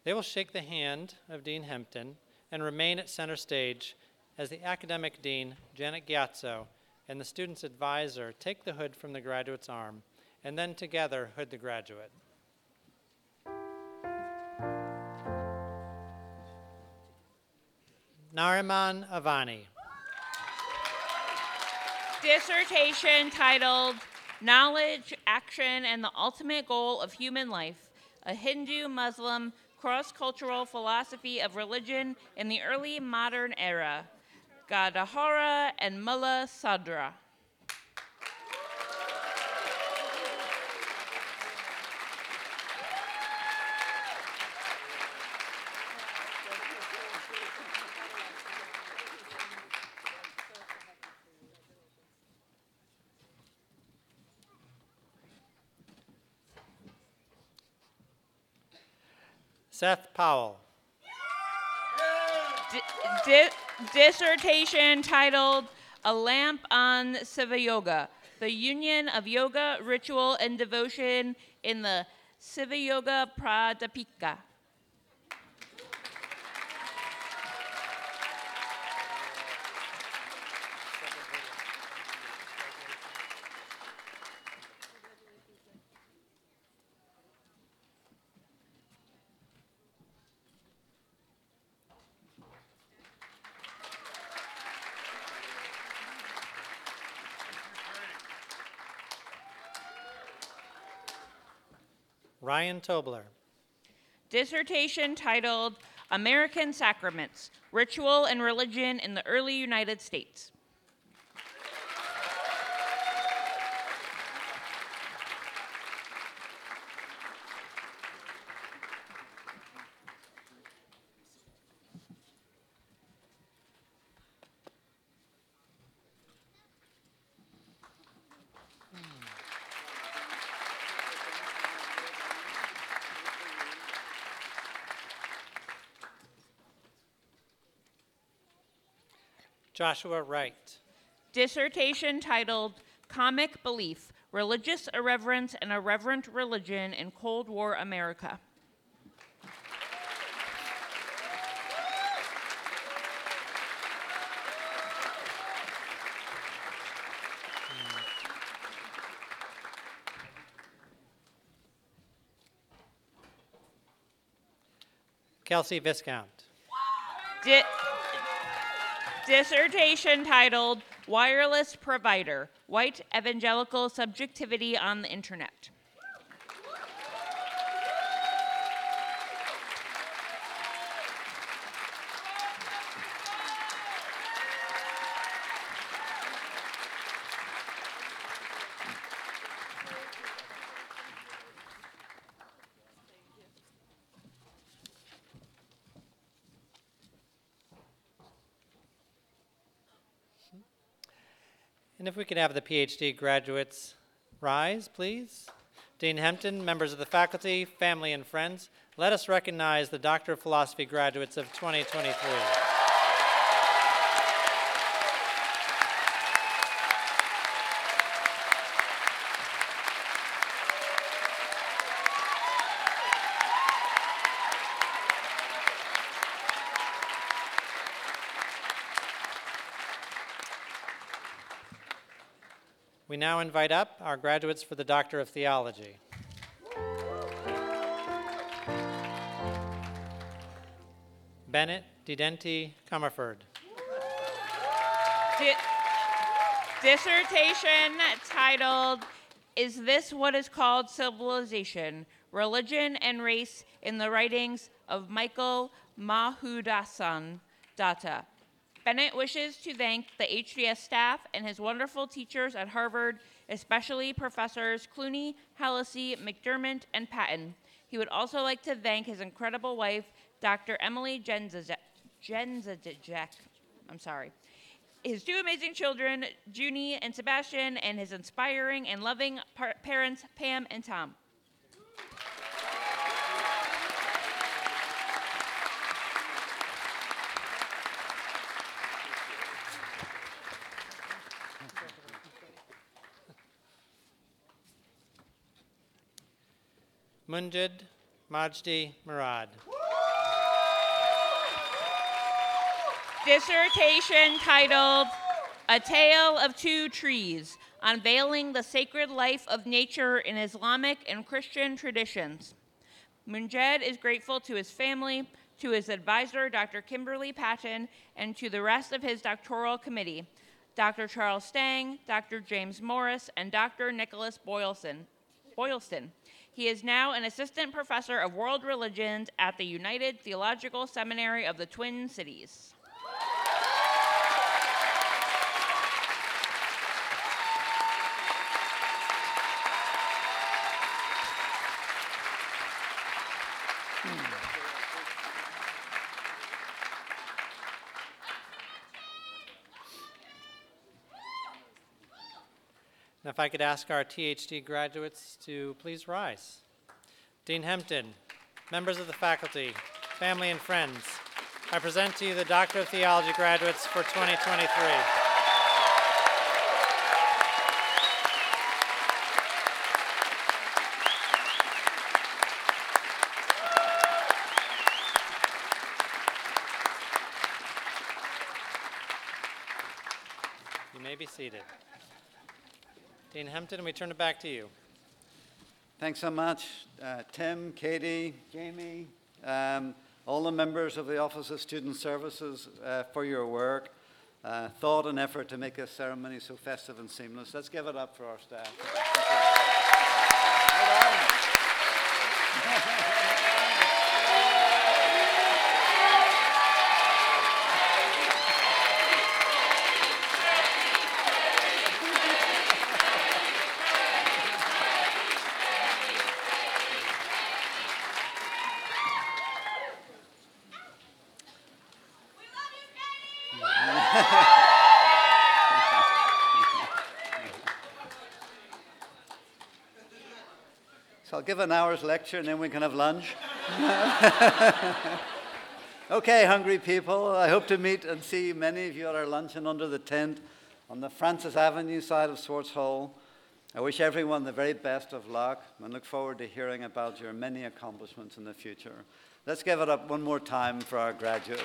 they will shake the hand of Dean Hempton and remain at center stage as the academic dean, Janet Giazzo, and the student's advisor take the hood from the graduate's arm and then together hood the graduate. Nariman Avani. Dissertation titled Knowledge, Action, and the Ultimate Goal of Human Life, a Hindu-Muslim cross-cultural philosophy of religion in the early modern era, Gadahara and Mulla Sadra. Seth Powell. Dissertation titled A Lamp on Siva Yoga, the Union of Yoga, Ritual, and Devotion in the Siva Yoga Pradipika. Ryan Tobler. Dissertation titled American Sacraments, Ritual and Religion in the Early United States. Joshua Wright. Dissertation titled Comic Belief, Religious Irreverence and Irreverent Religion in Cold War America. Kelsey Viscount. Dissertation titled Wireless Provider, White Evangelical Subjectivity on the Internet. And if we could have the PhD graduates rise, please. Dean Hempton, members of the faculty, family, and friends, let us recognize the Doctor of Philosophy graduates of 2023. We now invite up our graduates for the Doctor of Theology. Bennett Didenti Comerford. Dissertation titled, Is This What Is Called Civilization? Religion and Race in the Writings of Michael Mahudasan Datta. Bennett wishes to thank the HDS staff and his wonderful teachers at Harvard, especially Professors Clooney, Hallisey, McDermott, and Patton. He would also like to thank his incredible wife, Dr. Emily Jenzadek. I'm sorry. His two amazing children, Junie and Sebastian, and his inspiring and loving parents, Pam and Tom. Munjid Majdi Murad. Dissertation titled A Tale of Two Trees, Unveiling the Sacred Life of Nature in Islamic and Christian Traditions. Munjid is grateful to his family, to his advisor, Dr. Kimberly Patton, and to the rest of his doctoral committee, Dr. Charles Stang, Dr. James Morris, and Dr. Nicholas Boylston. He is now an assistant professor of world religions at the United Theological Seminary of the Twin Cities. Now, if I could ask our THD graduates to please rise. Dean Hempton, members of the faculty, family, and friends, I present to you the Doctor of Theology graduates for 2023. You may be seated. Dean Hempton, we turn it back to you. Thanks so much, Tim, Katie, Jamie, all the members of the Office of Student Services for your work, thought and effort to make this ceremony so festive and seamless. Let's give it up for our staff. Thank you. Give an hour's lecture and then we can have lunch. Okay, hungry people, I hope to meet and see many of you at our luncheon under the tent on the Francis Avenue side of Swartz Hall. I wish everyone the very best of luck and look forward to hearing about your many accomplishments in the future. Let's give it up one more time for our graduates.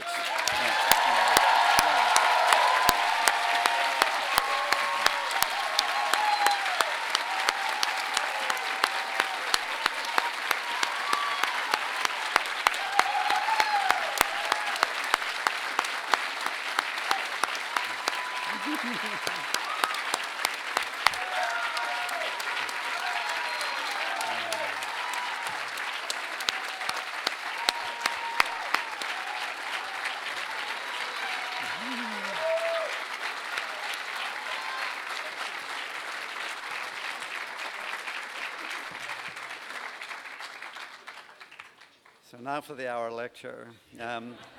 Now for the hour lecture.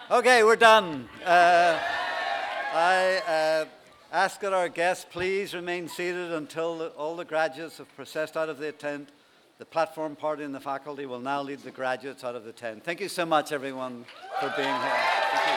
Okay, we're done. I ask that our guests please remain seated until all the graduates have processed out of their tent. The platform party and the faculty will now lead the graduates out of the tent. Thank you so much, everyone, for being here. Thank you.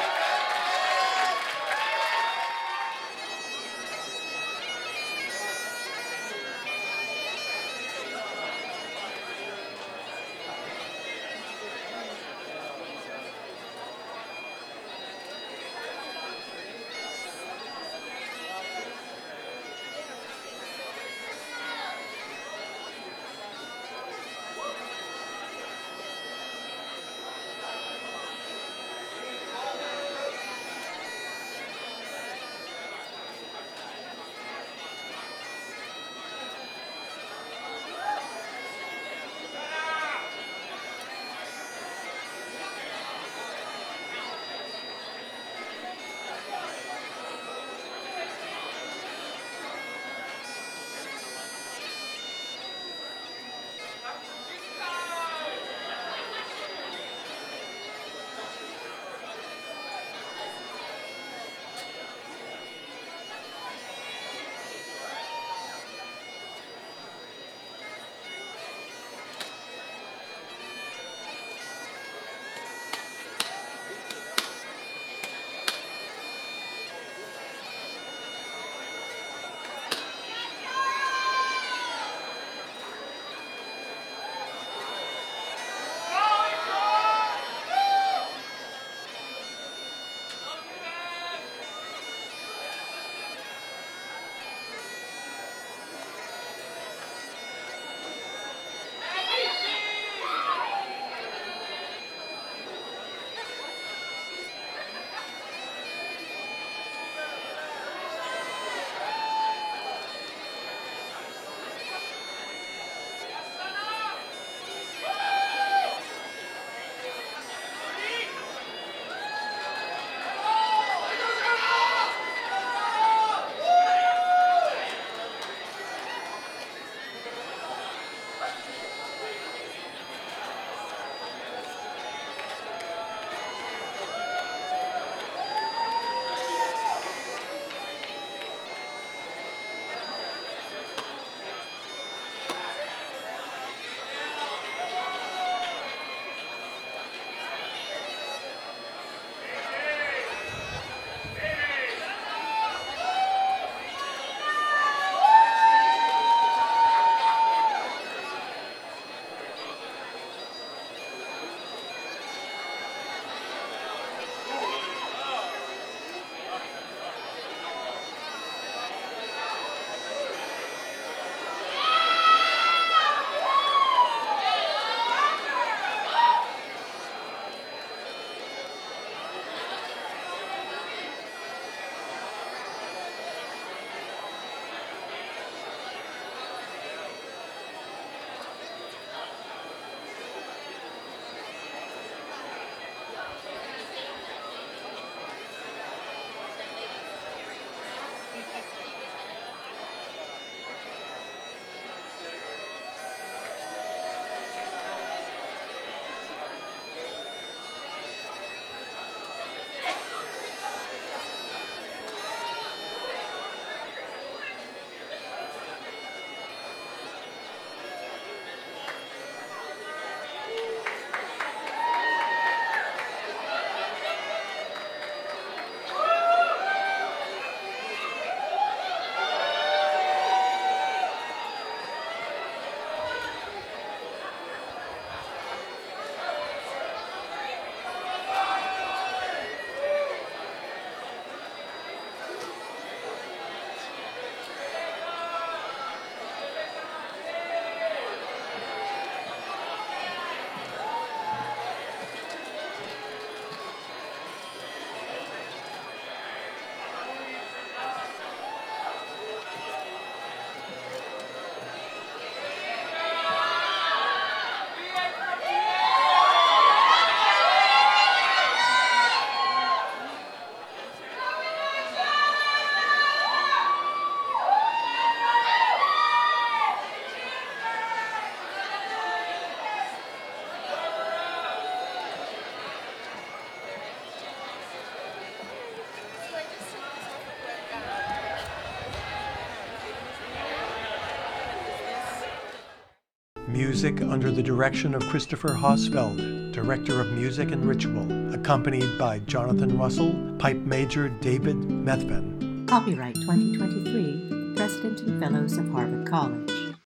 music under the direction of Christopher Hausfeld, Director of Music and Ritual, accompanied by Jonathan Russell, Pipe Major David Methven. Copyright 2023, President and Fellows of Harvard College.